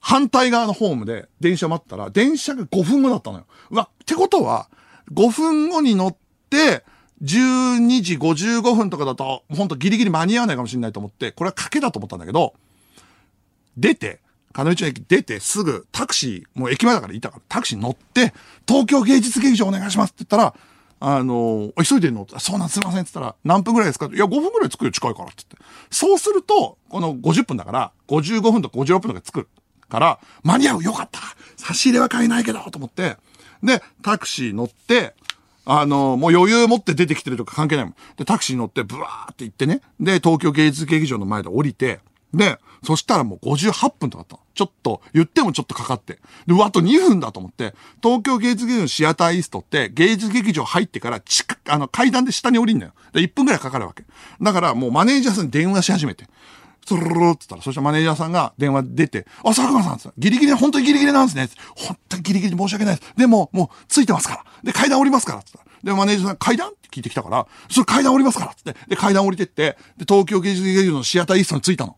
反対側のホームで電車待ったら、電車が5分後だったのよ。うわ、ってことは、5分後に乗って、12時55分とかだと、ほんとギリギリ間に合わないかもしれないと思って、これは賭けだと思ったんだけど、出て、要町駅出てすぐタクシー、もう駅前だからいたから、タクシー乗って、東京芸術劇場お願いしますって言ったら、急いでんの？そうなんすいませんって言ったら、何分くらいですか？いや、5分くらい着くよ、近いからって言って。そうすると、この50分だから、55分とか56分とか着くから、間に合うよかった差し入れは買えないけどと思って、で、タクシー乗って、もう余裕持って出てきてるとか関係ないもん。で、タクシー乗って、ブワーって行ってね、で、東京芸術劇場の前で降りて、で、そしたらもう58分とかだったの。ちょっと、言ってもちょっとかかって。で、あと2分だと思って、東京芸術劇場のシアターイーストって、芸術劇場入ってから、階段で下に降りんのよ。で、1分くらいかかるわけ。だからもうマネージャーさんに電話し始めて。そろろろって言ったら、そしたらマネージャーさんが電話出て、あ、佐久間さんって本当にギリギリなんですね。本当にギリギリ申し訳ないです。でも、もう、ついてますから。で、階段降りますから。で、マネージャーさん、階段って聞いてきたから、それ階段降りますから。って。で、階段降りてって、で、東京芸術劇場のシアターイーストに着いたの。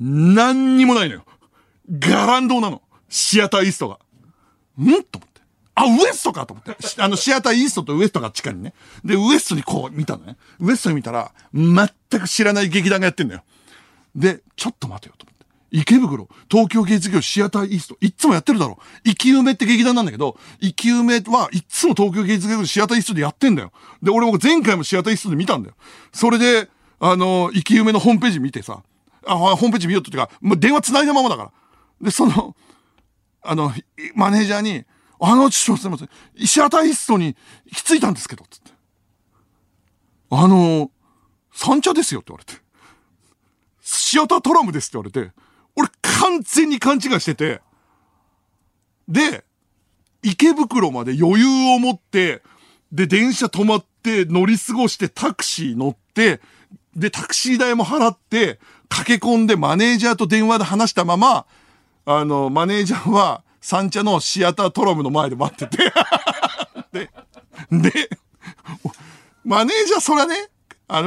何にもないのよ。ガランドなの。シアターイーストが。ん？と思って。あ、ウエストかと思って。シアターイーストとウエストが地下にね。で、ウエストにこう見たのね。ウエストに見たら、全く知らない劇団がやってんのよ。で、ちょっと待てよと思って。池袋、東京芸術劇場シアターイースト、いっつもやってるだろ。生き埋めって劇団なんだけど、生き埋めはいっつも東京芸術劇場シアターイーストでやってんだよ。で、俺も前回もシアターイーストで見たんだよ。それで、生き埋めのホームページ見てさ、ホームページ見ようって言ってから、もう電話繋いだままだから。で、マネージャーに、ちょっとすいません、シアターイーストに行き着いたんですけど、つって。三茶ですよって言われて。シアタートラムですって言われて、俺完全に勘違いしてて、で、池袋まで余裕を持って、で、電車止まって、乗り過ごして、タクシー乗って、で、タクシー代も払って、駆け込んでマネージャーと電話で話したまま、マネージャーは、三茶のシアタートラムの前で待ってて、で、マネージャーそらね、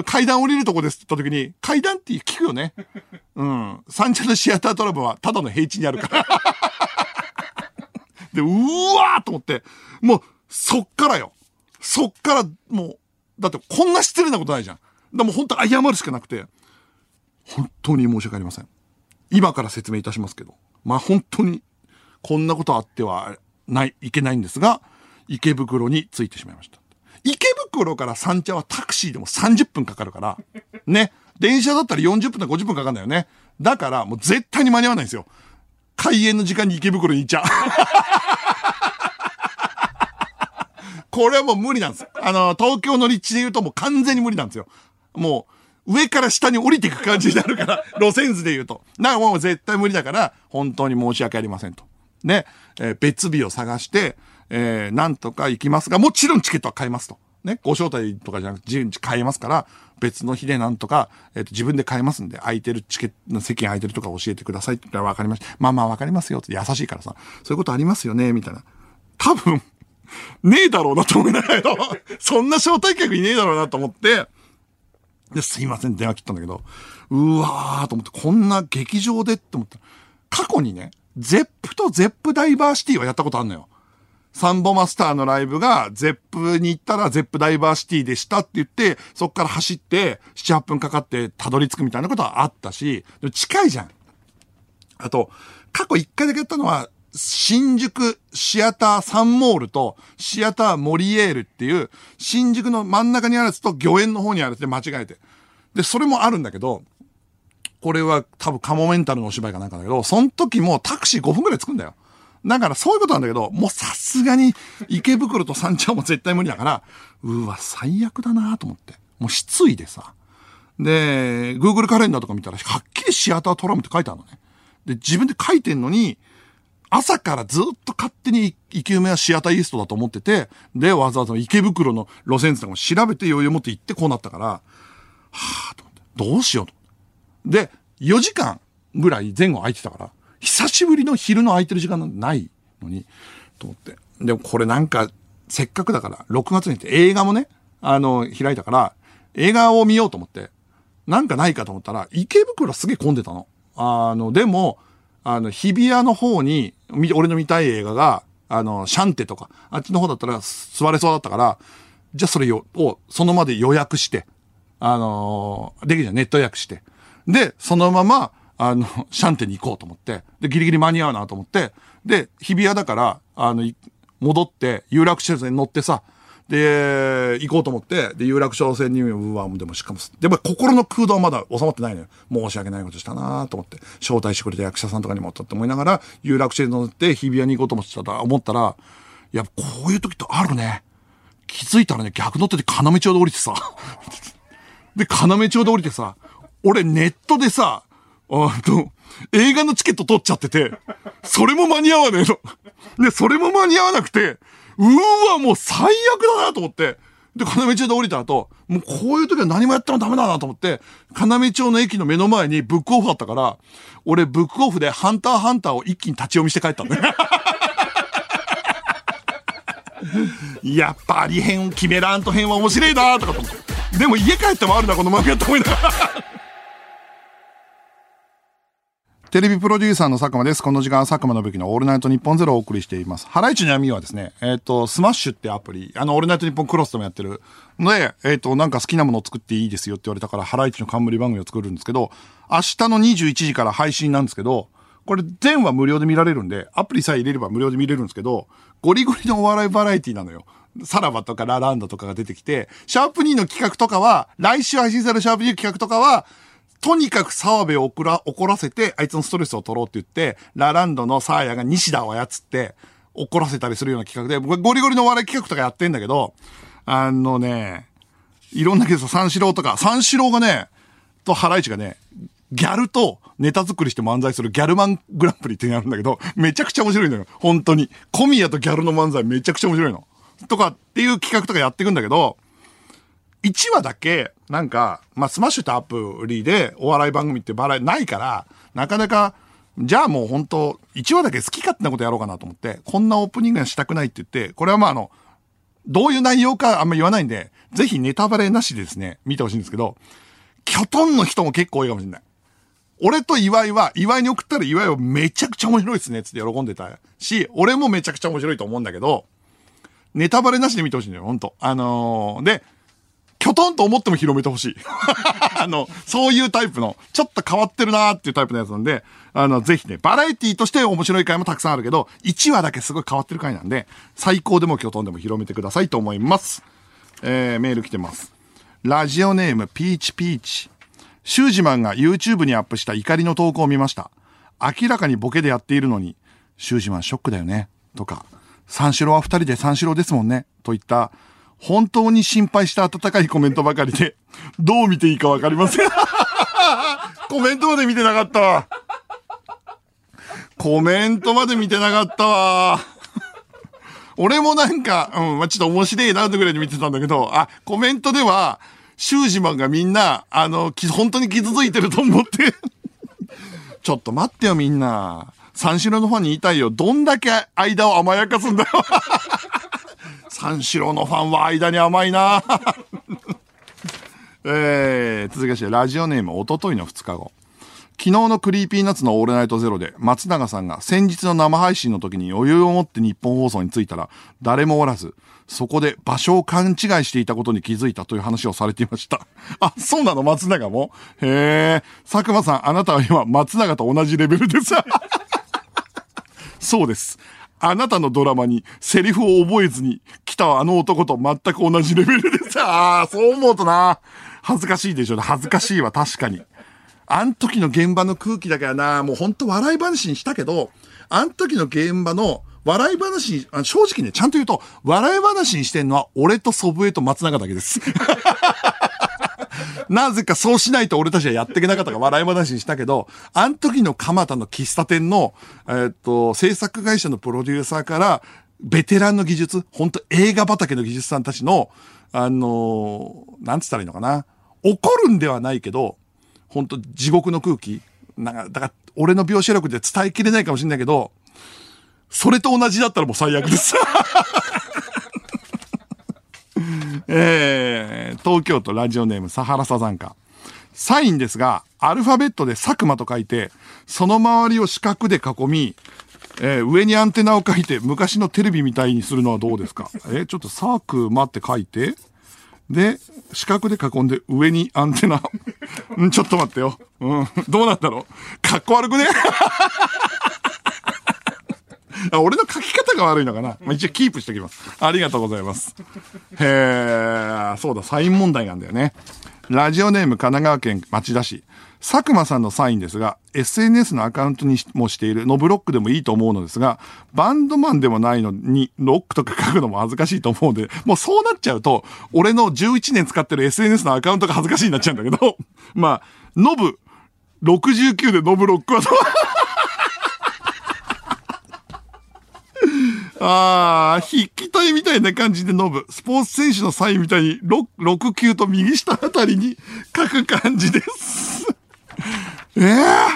階段降りるとこですって言った時に、階段って聞くよね。うん。三茶のシアタートラブはただの平地にあるから。で、うわーと思って、もう、そっからよ。そっから、もう、だってこんな失礼なことないじゃん。でも本当謝るしかなくて、本当に申し訳ありません。今から説明いたしますけど、まあ本当に、こんなことあってはない、いけないんですが、池袋に着いてしまいました。池袋から三茶はタクシーでも30分かかるから、ね。電車だったら40分とか50分かかるんだよね。だから、もう絶対に間に合わないんですよ。開演の時間に池袋に行っちゃう。これはもう無理なんです。東京の立地で言うともう完全に無理なんですよ。もう、上から下に降りていく感じになるから、路線図で言うと。だからもう絶対無理だから、本当に申し訳ありませんと。ね。別日を探して、なんとか行きますが、もちろんチケットは買えますと。ね。ご招待とかじゃなくて、買えますから、別の日でなんとか、自分で買えますんで、空いてるチケット、席空いてるとか教えてくださいって言ったらわかりました。まあまあわかりますよって優しいからさ、そういうことありますよね、みたいな。多分、ねえだろうなと思いながら、そんな招待客いねえだろうなと思って、ですいません、電話切ったんだけど、うわーと思って、こんな劇場でって思った。過去にね、ゼップとゼップダイバーシティはやったことあんのよ。サンボマスターのライブがゼップに行ったらゼップダイバーシティでしたって言って、そっから走って7、8分かかってたどり着くみたいなことはあったし、でも近いじゃん。あと、過去1回だけやったのは、新宿シアターサンモールとシアターモリエールっていう、新宿の真ん中にあるやつと御苑の方にあるやつで間違えて。で、それもあるんだけど、これは多分カモメンタルのお芝居かなんかだけど、その時もタクシー5分くらい着くんだよ。だからそういうことなんだけど、もうさすがに池袋と三茶も絶対無理だから、うわ、最悪だなと思って。もう失意でさ。で、Google カレンダーとか見たら、はっきりシアタートラムって書いてあるのね。で、自分で書いてんのに、朝からずっと勝手に池埋めはシアターイーストだと思ってて、で、わざわざ池袋の路線図とかも調べて余裕を持って行ってこうなったから、はぁと思って、どうしようと思って。で、4時間ぐらい前後空いてたから、久しぶりの昼の空いてる時間なんてないのに、と思って。でもこれなんか、せっかくだから、6月にって映画もね、開いたから、映画を見ようと思って、なんかないかと思ったら、池袋すげえ混んでたの。でも、日比谷の方に、俺の見たい映画が、シャンテとか、あっちの方だったら座れそうだったから、じゃあそれを、その場で予約して、ネット予約して。で、そのまま、シャンテに行こうと思って、で、ギリギリ間に合うなと思って、で、日比谷だから、戻って、有楽町線に乗ってさ、で、行こうと思って、で、有楽町線に、うわ、でもしかも、でも心の空洞はまだ収まってないのよ。申し訳ないことしたなと思って、招待してくれた役者さんとかにもとって思いながら、有楽町線に乗って日比谷に行こうと思ったら、やっぱこういう時ってあるね。気づいたらね、逆乗ってて金目町で降りてさ、で、金目町で降りてさ、俺ネットでさ、映画のチケット取っちゃってて、それも間に合わねえの。で、それも間に合わなくて、うわ、もう最悪だなと思って。で、金目町で降りた後、もうこういう時は何もやってもダメだなと思って、金目町の駅の目の前にブックオフあったから、俺ブックオフでハンターハンターを一気に立ち読みして帰ったんだよ。やっぱり編を決めらんと編は面白いなとかと思って。でも家帰ってもあるな、このマフィアと思いながら。テレビプロデューサーの佐久間です。この時間、佐久間のべきのオールナイトニッポンゼロをお送りしています。ハライチの闇はですね、スマッシュってアプリ、オールナイトニッポンクロスでもやってるので、なんか好きなものを作っていいですよって言われたから、ハライチの冠番組を作るんですけど、明日の21時から配信なんですけど、これ全話無料で見られるんで、アプリさえ入れれば無料で見れるんですけど、ゴリゴリのお笑いバラエティなのよ。さらばとかラランドとかが出てきて、シャープ2の企画とかは、来週配信されるシャープ2の企画とかは、とにかく澤部を怒らせて、あいつのストレスを取ろうって言って、ラランドのサーヤが西田を操って怒らせたりするような企画で、僕はゴリゴリの笑い企画とかやってんだけど、いろんなケース、三四郎がね、とハライチがね、ギャルとネタ作りして漫才するギャルマングランプリってやるんだけど、めちゃくちゃ面白いのよ。本当に。小宮とギャルの漫才めちゃくちゃ面白いの。とかっていう企画とかやっていくんだけど、1話だけ、なんか、スマッシュってアプリでお笑い番組ってバラないから、なかなか、じゃあもう本当1話だけ好き勝手なことやろうかなと思って、こんなオープニングはしたくないって言って、これはどういう内容かあんま言わないんで、ぜひネタバレなしでですね、見てほしいんですけど、キョトンの人も結構多いかもしれない。俺と岩井に送ったら岩井はめちゃくちゃ面白いっすね、つって喜んでたし、俺もめちゃくちゃ面白いと思うんだけど、ネタバレなしで見てほしいんだよ、ほんと。で、キョトンと思っても広めてほしい。そういうタイプの、ちょっと変わってるなーっていうタイプのやつなんで、ぜひね、バラエティとして面白い回もたくさんあるけど、1話だけすごい変わってる回なんで、最高でもキョトンでも広めてくださいと思います。メール来てます。ラジオネーム、ピーチピーチ。シュージマンが YouTube にアップした怒りの投稿を見ました。明らかにボケでやっているのに、シュージマンショックだよね、とか、三四郎は2人で三四郎ですもんね、といった、本当に心配した温かいコメントばかりで、どう見ていいかわかりません。コメントまで見てなかったわ。俺もなんか、ちょっと面白いなってぐらいに見てたんだけど、コメントでは、シュージマンがみんな、本当に傷ついてると思って。ちょっと待ってよみんな。三四郎のファンに言いたいよ。どんだけ間を甘やかすんだよ。三四郎のファンは間に甘いな。続きまして、ラジオネーム、おとといの2日後。昨日のクリーピーナッツのオールナイトゼロで、松永さんが先日の生配信の時に余裕を持って日本放送に着いたら、誰もおらず、そこで場所を勘違いしていたことに気づいたという話をされていました。あ、そうなの？松永も？へえ、佐久間さん、あなたは今、松永と同じレベルです。そうです。あなたのドラマにセリフを覚えずに来たあの男と全く同じレベルです。ああ、そう思うとな。恥ずかしいでしょうね。恥ずかしいわ、確かに。あん時の現場の空気だからな、もうほんと笑い話にしたけど、あん時の現場の笑い話に、正直ね、ちゃんと言うと、笑い話にしてんのは俺と祖父江と松永だけです。なぜかそうしないと俺たちはやっていけなかったから笑い話にしたけど、あん時の蒲田の喫茶店の、制作会社のプロデューサーから、ベテランの技術、ほんと映画畑の技術さんたちの、なんつったらいいのかな。怒るんではないけど、ほんと地獄の空気なんか、だから俺の描写力で伝えきれないかもしれないけど、それと同じだったらもう最悪です。東京都ラジオネームサハラサザンカ。サインですが、アルファベットで佐久間と書いて、その周りを四角で囲み、上にアンテナを書いて昔のテレビみたいにするのはどうですか？ちょっと佐久間って書いて、で、四角で囲んで上にアンテナ。ちょっと待ってよ。どうなんだろう。かっこ悪くね？俺の書き方が悪いのかな。一応キープしておきます。ありがとうございます。そうだ、サイン問題なんだよね。ラジオネーム神奈川県町田市。佐久間さんのサインですが、SNS のアカウントにもしているのブロックでもいいと思うのですが、バンドマンでもないのにロックとか書くのも恥ずかしいと思うので、もうそうなっちゃうと、俺の11年使ってる SNS のアカウントが恥ずかしいになっちゃうんだけど、ノブ69でノブロックは筆記体みたいな感じでノブ。スポーツ選手のサインみたいに、69と右下あたりに書く感じです。いや、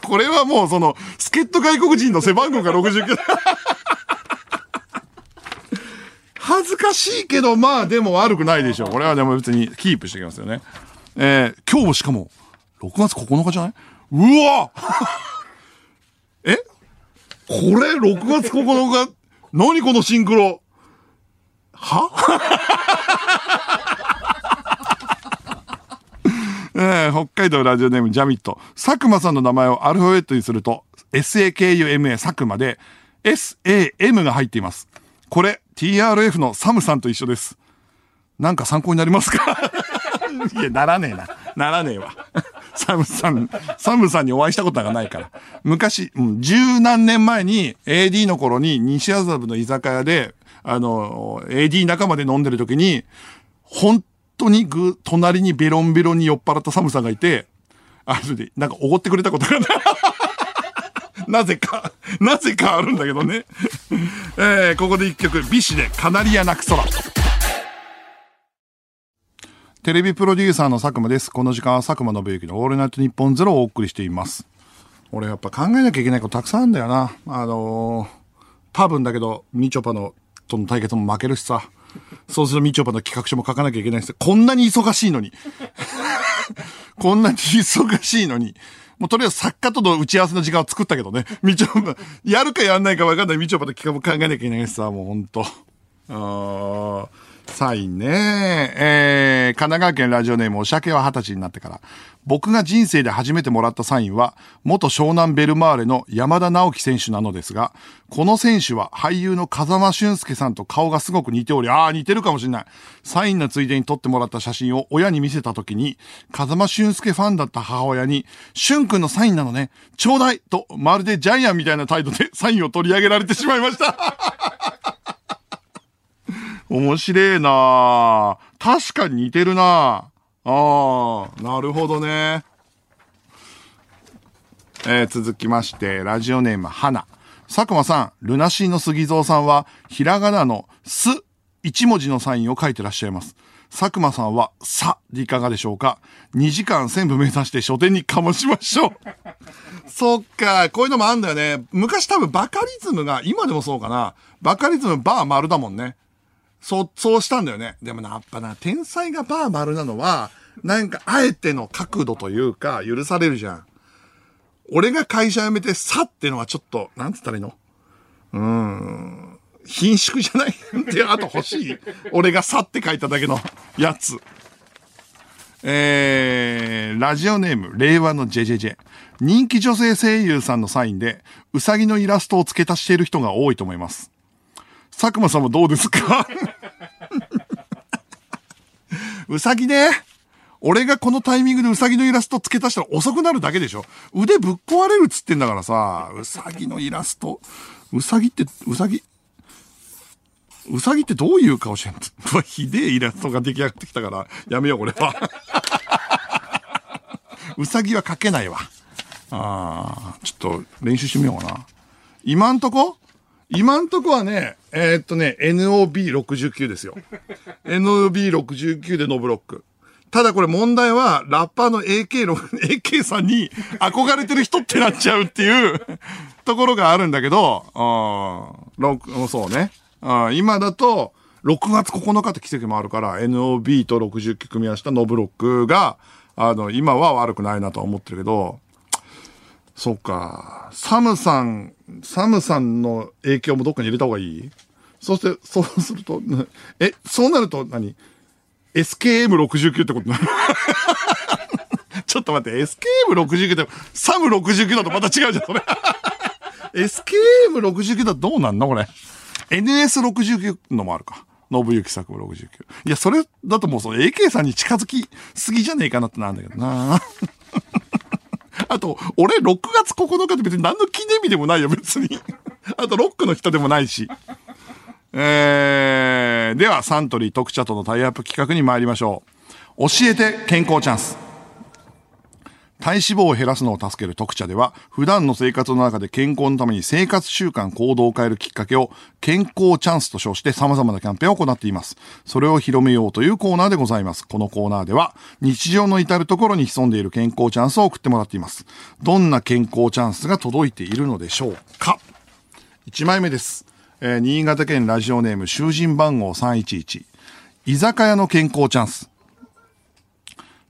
これはもう助っ人外国人の背番号が69。恥ずかしいけど、まあでも悪くないでしょう。これはでも別にキープしてきますよね。今日しかも、6月9日じゃない？うわえこれ6月9日、何このシンクロは北海道ラジオネームジャミット。佐久間さんの名前をアルファベットにすると SAKUMA 佐久間で SAM が入っています。これ TRF のサムさんと一緒です。なんか参考になりますかいやならねえな、ならねえわサムさんにお会いしたことがないから。昔、十何年前に AD の頃に西麻布の居酒屋でAD 仲間で飲んでる時に本当に隣にベロンベロンに酔っ払ったサムさんがいて、あれでなんかおごってくれたことがなぜかあるんだけどね、ここで一曲、ビシでカナリアなく空。テレビプロデューサーの佐久間です。この時間は佐久間宣行のオールナイトニッポンゼロをお送りしています。俺やっぱ考えなきゃいけないことたくさんあるんだよな。多分だけどみちょぱのとの対決も負けるしさ、そうするとみちょぱの企画書も書かなきゃいけないんですよ。こんなに忙しいのに。こんなに忙しいのに。もうとりあえず作家との打ち合わせの時間を作ったけどね。みちょぱ、やるかやんないか分かんないみちょぱの企画も考えなきゃいけないしさ、もうほんと。サインね。神奈川県ラジオネームおしゃけは20歳になってから。僕が人生で初めてもらったサインは、元湘南ベルマーレの山田直樹選手なのですが、この選手は俳優の風間俊介さんと顔がすごく似ており、ああ似てるかもしれない。サインのついでに撮ってもらった写真を親に見せた時に、風間俊介ファンだった母親に、俊くんのサインなのね、ちょうだいと、まるでジャイアンみたいな態度でサインを取り上げられてしまいました。面白いなぁ。確かに似てるなぁ。ああ、なるほどね。続きまして、ラジオネーム、花。佐久間さん、ルナシーの杉蔵さんは、ひらがなのす、一文字のサインを書いてらっしゃいます。佐久間さんは、さ、でいかがでしょうか。2時間全部目指して書店にかもしましょう。そっか、こういうのもあんだよね。昔多分バカリズムが、今でもそうかな。バカリズム、バー丸だもんね。そうしたんだよね。でもな、やっぱな、天才がバー丸なのは、なんか、あえての角度というか、許されるじゃん。俺が会社辞めて、さってのはちょっと、なんつったらいいの？貧縮じゃないって、あと欲しい俺がさって書いただけのやつ。ラジオネーム、令和のジェジェジェ。人気女性声優さんのサインで、うさぎのイラストを付け足している人が多いと思います。佐久間さんもどうですかうさぎね。俺がこのタイミングでうさぎのイラスト付け足したら遅くなるだけでしょ。腕ぶっ壊れるっつってんだからさ。うさぎのイラスト。うさぎってどういう顔してんのひでえイラストが出来上がってきたから、やめよう、これは。うさぎは描けないわ。ちょっと練習してみようかな。今んとこはね、NOB69 ですよ。NOB69 でノブロック。ただこれ問題は、ラッパーの AK さんに憧れてる人ってなっちゃうっていうところがあるんだけど、そうね。今だと、6月9日って奇跡もあるから、NOB と69組み合わせたノブロックが、今は悪くないなとは思ってるけど、そうか。サムさんの影響もどっかに入れた方がいい？そうすると、そうなると何？ SKM69 ってことなのちょっと待って、SKM69 って、サム69だとまた違うじゃん、それ。SKM69 だとどうなんのこれ。NS69 のもあるか。信行佐久間69。いや、それだともうその AK さんに近づきすぎじゃねえかなってなんだけどなあと、俺、6月9日って別に何の記念日でもないよ、別に。あと、ロックの人でもないし。では、サントリー特茶とのタイアップ企画に参りましょう。教えて健康チャンス。体脂肪を減らすのを助ける特茶では、普段の生活の中で健康のために生活習慣行動を変えるきっかけを健康チャンスと称して様々なキャンペーンを行っています。それを広めようというコーナーでございます。このコーナーでは日常の至るところに潜んでいる健康チャンスを送ってもらっています。どんな健康チャンスが届いているのでしょうか？1枚目です。新潟県ラジオネーム囚人番号311、居酒屋の健康チャンス。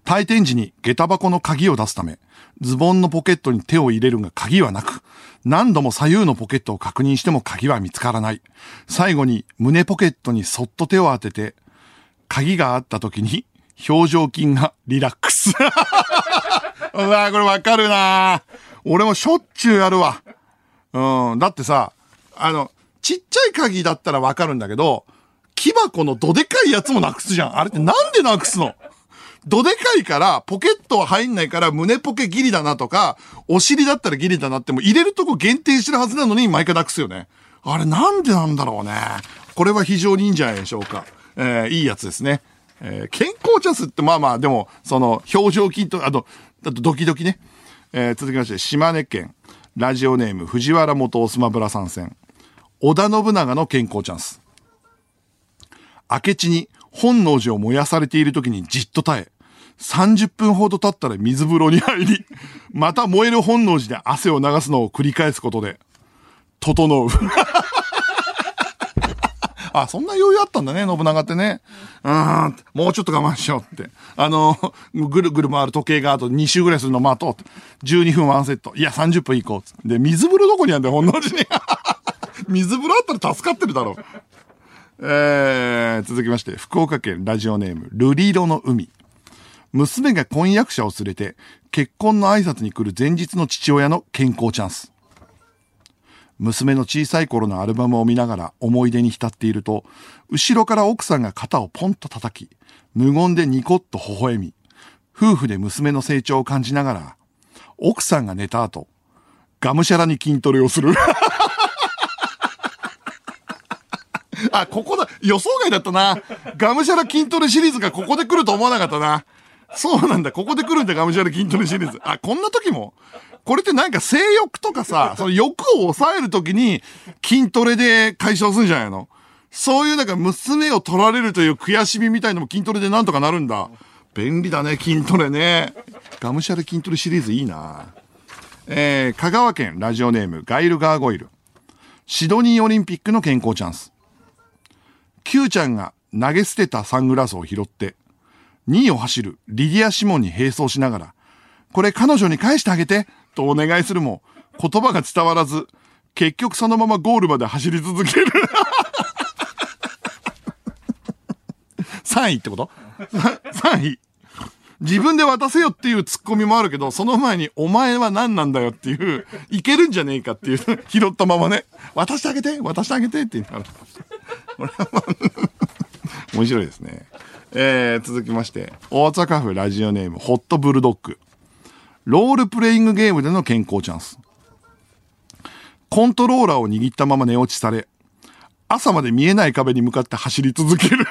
退店時に下駄箱の鍵を出すためズボンのポケットに手を入れるが鍵はなく、何度も左右のポケットを確認しても鍵は見つからない。最後に胸ポケットにそっと手を当てて鍵があった時に表情筋がリラックス。うわ、これわかるな。俺もしょっちゅうやるわ。だってさ、ちっちゃい鍵だったらわかるんだけど、木箱のどでかいやつもなくすじゃん。あれってなんでなくすの？どでかいから、ポケットは入んないから、胸ポケギリだなとか、お尻だったらギリだなっても、入れるとこ限定してるはずなのに、毎回なくすよね。あれなんでなんだろうね。これは非常にいいんじゃないでしょうか。いいやつですね。健康チャンスって、まあまあ、でも、表情筋と、あとドキドキね。続きまして、島根県、ラジオネーム、藤原元オスマブラ参戦。織田信長の健康チャンス。明智に、本能寺を燃やされている時にじっと耐え、30分ほど経ったら水風呂に入り、また燃える本能寺で汗を流すのを繰り返すことで、整う。あ、そんな余裕あったんだね、信長ってね。もうちょっと我慢しようって。ぐるぐる回る時計があと2周ぐらいするの待とうって。12分1セット。いや、30分行こうって。で、水風呂どこにあるんだよ、本能寺に。水風呂あったら助かってるだろう。続きまして、福岡県ラジオネーム、瑠璃色の海。娘が婚約者を連れて、結婚の挨拶に来る前日の父親の健康チャンス。娘の小さい頃のアルバムを見ながら思い出に浸っていると、後ろから奥さんが肩をポンと叩き、無言でニコッと微笑み、夫婦で娘の成長を感じながら、奥さんが寝た後、がむしゃらに筋トレをする。あ、ここだ。予想外だったな。がむしゃら筋トレシリーズがここで来ると思わなかったな。そうなんだ。ここで来るんだ、がむしゃら筋トレシリーズ。あ、こんな時もこれってなんか性欲とかさ、その欲を抑える時に筋トレで解消するんじゃないの？そういうなんか娘を取られるという悔しみみたいのも筋トレでなんとかなるんだ。便利だね、筋トレね。がむしゃら筋トレシリーズいいな。香川県ラジオネームガイルガーゴイル。シドニーオリンピックの健康チャンス。Q ちゃんが投げ捨てたサングラスを拾って、2位を走るリディア・シモンに並走しながら、これ彼女に返してあげて、とお願いするも、言葉が伝わらず、結局そのままゴールまで走り続ける。3位ってこと？ 3 位。自分で渡せよっていうツッコミもあるけど、その前にお前は何なんだよっていう、いけるんじゃねえかっていう、拾ったままね、渡してあげて、渡してあげてって言うの。面白いですね。続きまして、大阪府ラジオネームホットブルドッグ。ロールプレイングゲームでの健康チャンス。コントローラーを握ったまま寝落ちされ、朝まで見えない壁に向かって走り続ける。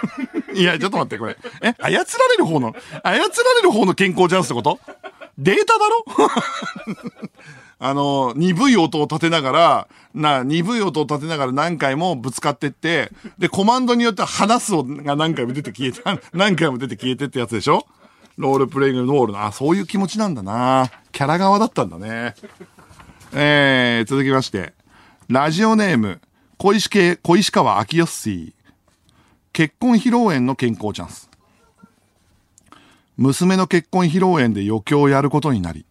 いや、ちょっと待って、これ。操られる方の健康チャンスってこと？データだろ？鈍い音を立てながら、何回もぶつかってって、で、コマンドによっては話す音が何回も出て消えてってやつでしょ？ロールプレイングロールの、あ、そういう気持ちなんだな。キャラ側だったんだね。続きまして、ラジオネーム、小石川明よっしー。結婚披露宴の健康チャンス。娘の結婚披露宴で余興をやることになり、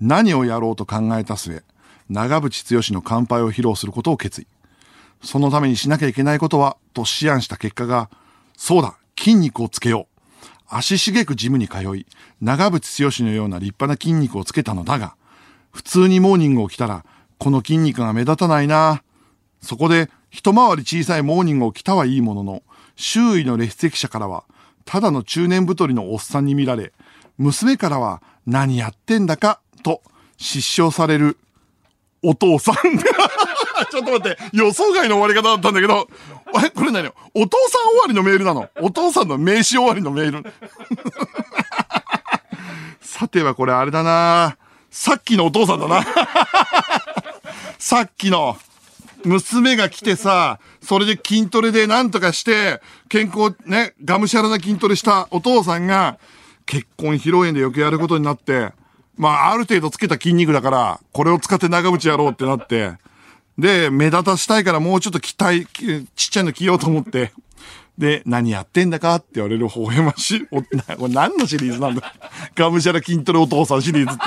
何をやろうと考えた末、長渕剛の乾杯を披露することを決意。そのためにしなきゃいけないことは、と思案した結果が、そうだ、筋肉をつけよう。足しげくジムに通い、長渕剛のような立派な筋肉をつけたのだが、普通にモーニングを着たら、この筋肉が目立たないな。そこで、一回り小さいモーニングを着たはいいものの、周囲の列席者からは、ただの中年太りのおっさんに見られ、娘からは、何やってんだか、と失笑されるお父さん。ちょっと待って、予想外の終わり方だったんだけど、あれ、これ何よ、お父さん終わりのメールなの？お父さんの名刺終わりのメール。さてはこれあれだな、さっきのお父さんだな。さっきの娘が来てさ、それで筋トレでなんとかして健康ね、がむしゃらな筋トレしたお父さんが結婚披露宴でよくやることになって、まあ、ある程度つけた筋肉だから、これを使って長渕やろうってなって、で、目立たしたいからもうちょっと着たい、ちっちゃいの着ようと思って。で、何やってんだかって言われる微笑ましい。これ何のシリーズなんだがむしゃら筋トレお父さんシリーズって。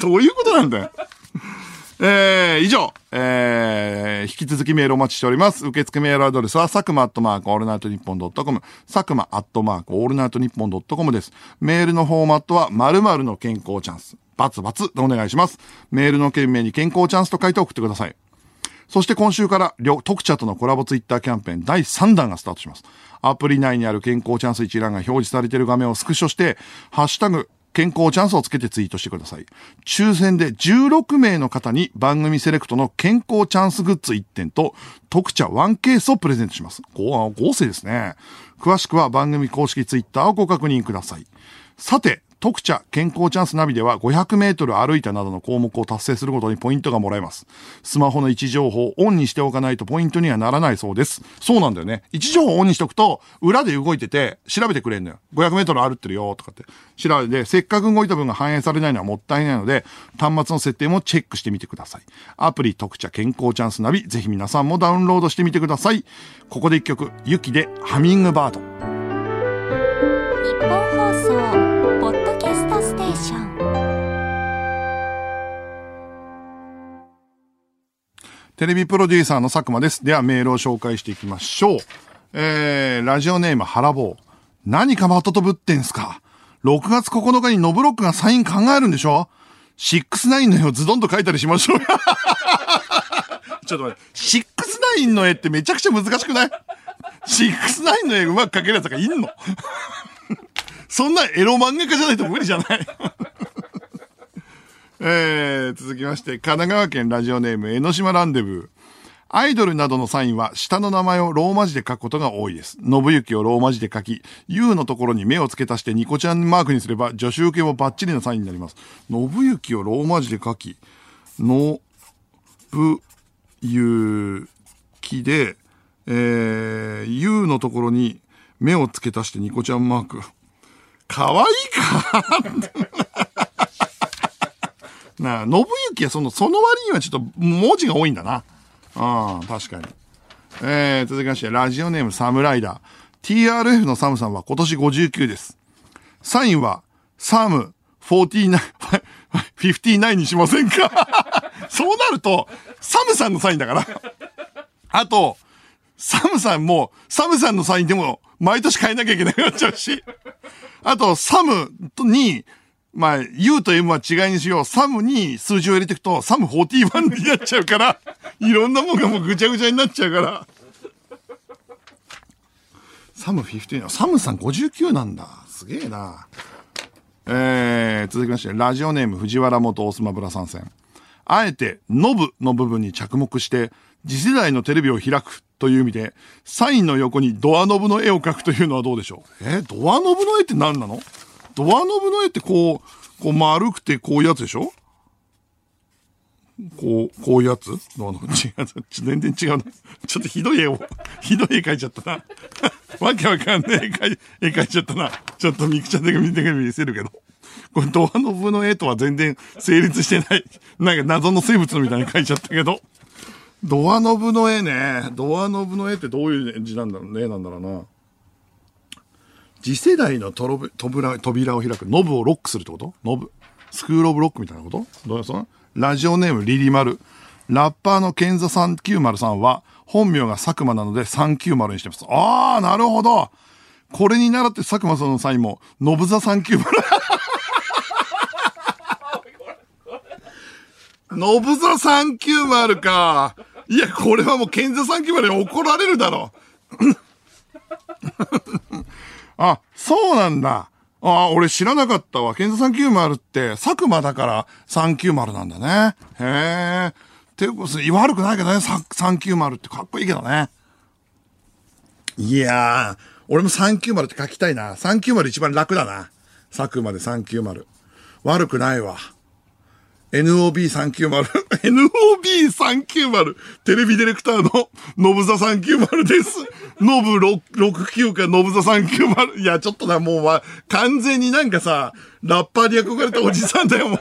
どういうことなんだよ。以上、引き続きメールお待ちしております。受付メールアドレスは、sakuma@allnightnippon.com、sakuma@allnightnippon.com です。メールのフォーマットは、〇〇の健康チャンス、バツバツでお願いします。メールの件名に健康チャンスと書いて送ってください。そして今週から、特茶とのコラボツイッターキャンペーン第3弾がスタートします。アプリ内にある健康チャンス一覧が表示されている画面をスクショして、ハッシュタグ、健康チャンスをつけてツイートしてください。抽選で16名の方に番組セレクトの健康チャンスグッズ1点と、特茶1ケースをプレゼントします。豪勢ですね。詳しくは番組公式ツイッターをご確認ください。さて、特茶健康チャンスナビでは500メートル歩いたなどの項目を達成するごとにポイントがもらえます。スマホの位置情報をオンにしておかないとポイントにはならないそうです。そうなんだよね。位置情報をオンにしとくと裏で動いてて調べてくれんのよ。500メートル歩ってるよとかって調べて、せっかく動いた分が反映されないのはもったいないので、端末の設定もチェックしてみてください。アプリ特茶健康チャンスナビ、ぜひ皆さんもダウンロードしてみてください。ここで一曲、ユキでハミングバード。日本放送テレビプロデューサーの佐久間です。ではメールを紹介していきましょう。ラジオネーム原坊。何かまととぶってんすか。6月9日にノブロックがサイン考えるんでしょ。69の絵をズドンと描いたりしましょう。ちょっと待って、69の絵ってめちゃくちゃ難しくない？69の絵うまく描けるやつがいんの？そんなエロ漫画家じゃないと無理じゃない、続きまして神奈川県ラジオネーム江ノ島ランデブー。アイドルなどのサインは下の名前をローマ字で書くことが多いです。信行をローマ字で書き、 U のところに目を付け足してニコちゃんマークにすれば女子受けもバッチリなサインになります。信行をローマ字で書き、のぶゆきで、U のところに目を付け足してニコちゃんマーク、かわいいかなあ、信行はその割にはちょっと文字が多いんだな。うん、確かに。続きまして、ラジオネームサムライダー。TRF のサムさんは今年59です。サインは、サム49、59にしませんかそうなると、サムさんのサインだから。あと、サムさんも、サムさんのサインでも、毎年変えなきゃいけなくなっちゃうし。あと、サムに、まあ、U と M は違いにしよう。サムに数字を入れていくと、サム41になっちゃうから、いろんなもんがもうぐちゃぐちゃになっちゃうから。サム50、サムさん59なんだ。すげえな。続きまして、ラジオネーム藤原元オスマブラ参戦。あえて、ノブの部分に着目して、次世代のテレビを開くという意味で、サインの横にドアノブの絵を描くというのはどうでしょう。ドアノブの絵って何なの？ドアノブの絵ってこう丸くてこういうやつでしょ？こういうやつ？ドアノブ違う。全然違うな。ちょっとひどい絵描いちゃったな。わけわかんない絵描いちゃったな。ちょっとミクちゃんだけ見てくれ見せるけど。これドアノブの絵とは全然成立してない。なんか謎の生物みたいに描いちゃったけど。ドアノブの絵ね。ドアノブの絵ってどういう字なんだろうね。なんだろうな。次世代の扉を開く。ノブをロックするってこと？ノブ。スクールオブロックみたいなこと？どういうの？ラジオネームリリマル。ラッパーのケンザ390さんは本名が佐久間なので390にしてます。あー、なるほど。これに習って佐久間さんのサインも、ノブザ390。ノブザ390か。いや、これはもう、ケンザ390に怒られるだろう。あ、そうなんだ。あ、俺知らなかったわ。ケンザ390って、佐久間だから390なんだね。へえ。ていうこと、悪くないけどね、390ってかっこいいけどね。いやー、俺も390って書きたいな。390一番楽だな。佐久間で390。悪くないわ。NOB390 NOB390 テレビディレクターのノブザ390です。ノブ69かノブザ390。いや、ちょっとな、もう完全になんかさ、ラッパーに憧れたおじさんだよ、もう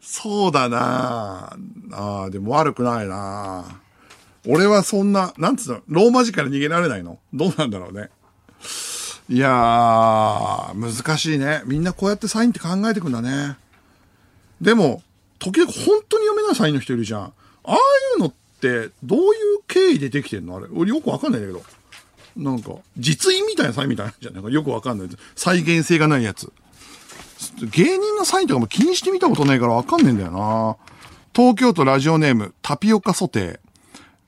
そうだなあ。あ、でも悪くないな。俺はそんな、なんつうの、ローマ字から逃げられないの？どうなんだろうね。いやー、難しいね。みんなこうやってサインって考えてくんだね。でも、時々本当に読めないサインの人いるじゃん。ああいうのって、どういう経緯でできてんのあれ。俺よくわかんないんだけど。なんか、実印みたいなサインみたいなんじゃないか。よくわかんない。再現性がないやつ。芸人のサインとかも気にしてみたことないからわかんねえんだよな。東京都ラジオネーム、タピオカソテー。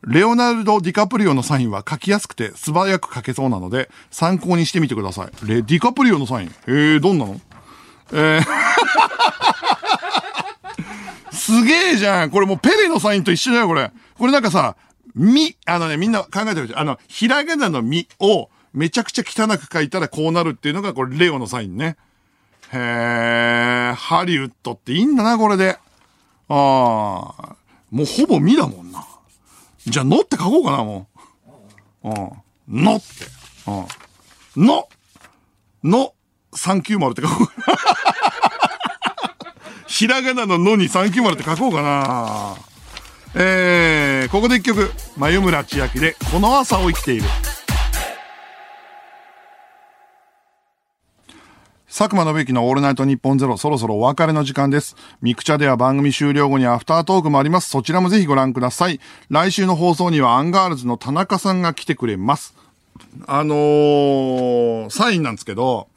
レオナルド・ディカプリオのサインは書きやすくて素早く書けそうなので参考にしてみてください。ディカプリオのサイン。どんなの？すげえじゃん。これもうペレのサインと一緒だよ、これ。これなんかさ、み、みんな考えてるじゃん。ひらがなのみをめちゃくちゃ汚く書いたらこうなるっていうのがこれレオのサインね。へえ、ハリウッドっていいんだな、これで。ああ、もうほぼみだもんな。じゃあ、のって書こうかな、もう。うん。のって。うん。の、390って書こうかな。ひらがなののに390って書こうかな。ここで一曲。眉村千秋で、この朝を生きている。佐久間宣行のオールナイトニッポンゼロ、そろそろお別れの時間です。ミクチャでは番組終了後にアフタートークもあります。そちらもぜひご覧ください。来週の放送にはアンガールズの田中さんが来てくれます。サインなんですけど、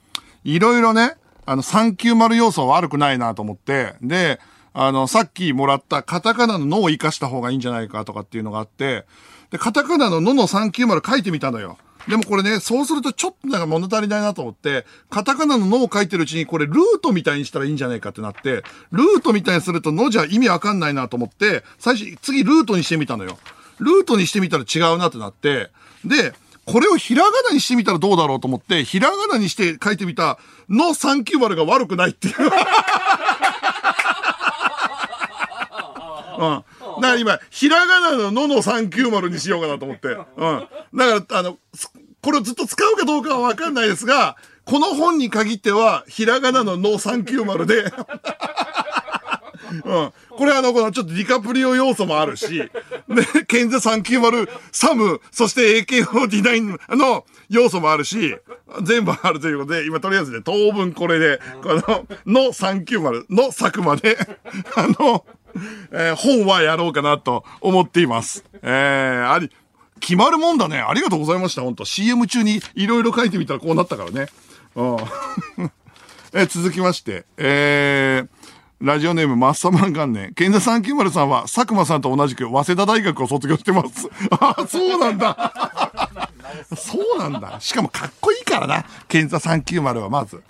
いろいろね、390要素は悪くないなと思って、で、さっきもらったカタカナののを活かした方がいいんじゃないかとかっていうのがあって、で、カタカナののの390書いてみたのよ。でもこれね、そうするとちょっとなんか物足りないなと思って、カタカナののを書いてるうちにこれルートみたいにしたらいいんじゃないかってなって、ルートみたいにするとのじゃ意味わかんないなと思って、最初、次ルートにしてみたのよ。ルートにしてみたら違うなってなって、で、これをひらがなにしてみたらどうだろうと思って、ひらがなにして書いてみたの390が悪くないっていう。うん。だから今、ひらがなののの390にしようかなと思って。うん。だから、これをずっと使うかどうかはわかんないですが、この本に限っては、ひらがなのの390で。うん。これちょっとディカプリオ要素もあるし、ね、ケンザ390、サム、そして AK49 の要素もあるし、全部あるということで、今とりあえずね、当分これで、の390の作まで、本はやろうかなと思っています。決まるもんだね。ありがとうございました、ほんと。CM 中にいろいろ書いてみたらこうなったからね。うん。続きまして、ラジオネームマッサマン元年。ケンザ390さんは佐久間さんと同じく早稲田大学を卒業してます。あ、そうなんだ。そうなんだ。しかもかっこいいからな。ケンザ390はまず。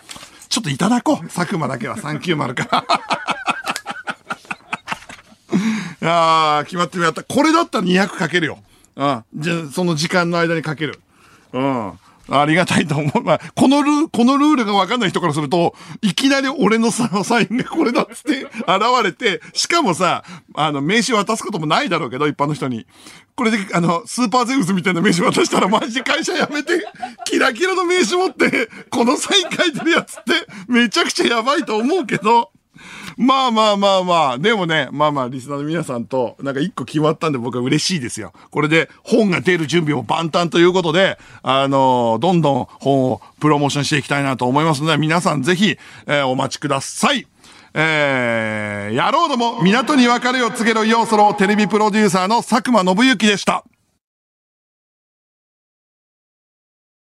ちょっといただこう。佐久間だけは390から。あー、決まってみやった。これだったら200かけるよ。うん。じゃ、その時間の間にかける。うん。ありがたいと思う。まあ、このルールがわかんない人からすると、いきなり俺のサインがこれだっつって現れて、しかもさ、名刺渡すこともないだろうけど、一般の人に。これで、スーパーゼウスみたいな名刺渡したら、マジで会社辞めて、キラキラの名刺持って、このサイン書いてるやつって、めちゃくちゃやばいと思うけど、まあまあまあまあ、でもね、まあまあ、リスナーの皆さんと、なんか一個決まったんで僕は嬉しいですよ。これで本が出る準備も万端ということで、どんどん本をプロモーションしていきたいなと思いますので、皆さんぜひ、お待ちください。野郎ども、港に別れを告げるようそろテレビプロデューサーの佐久間宣行でした。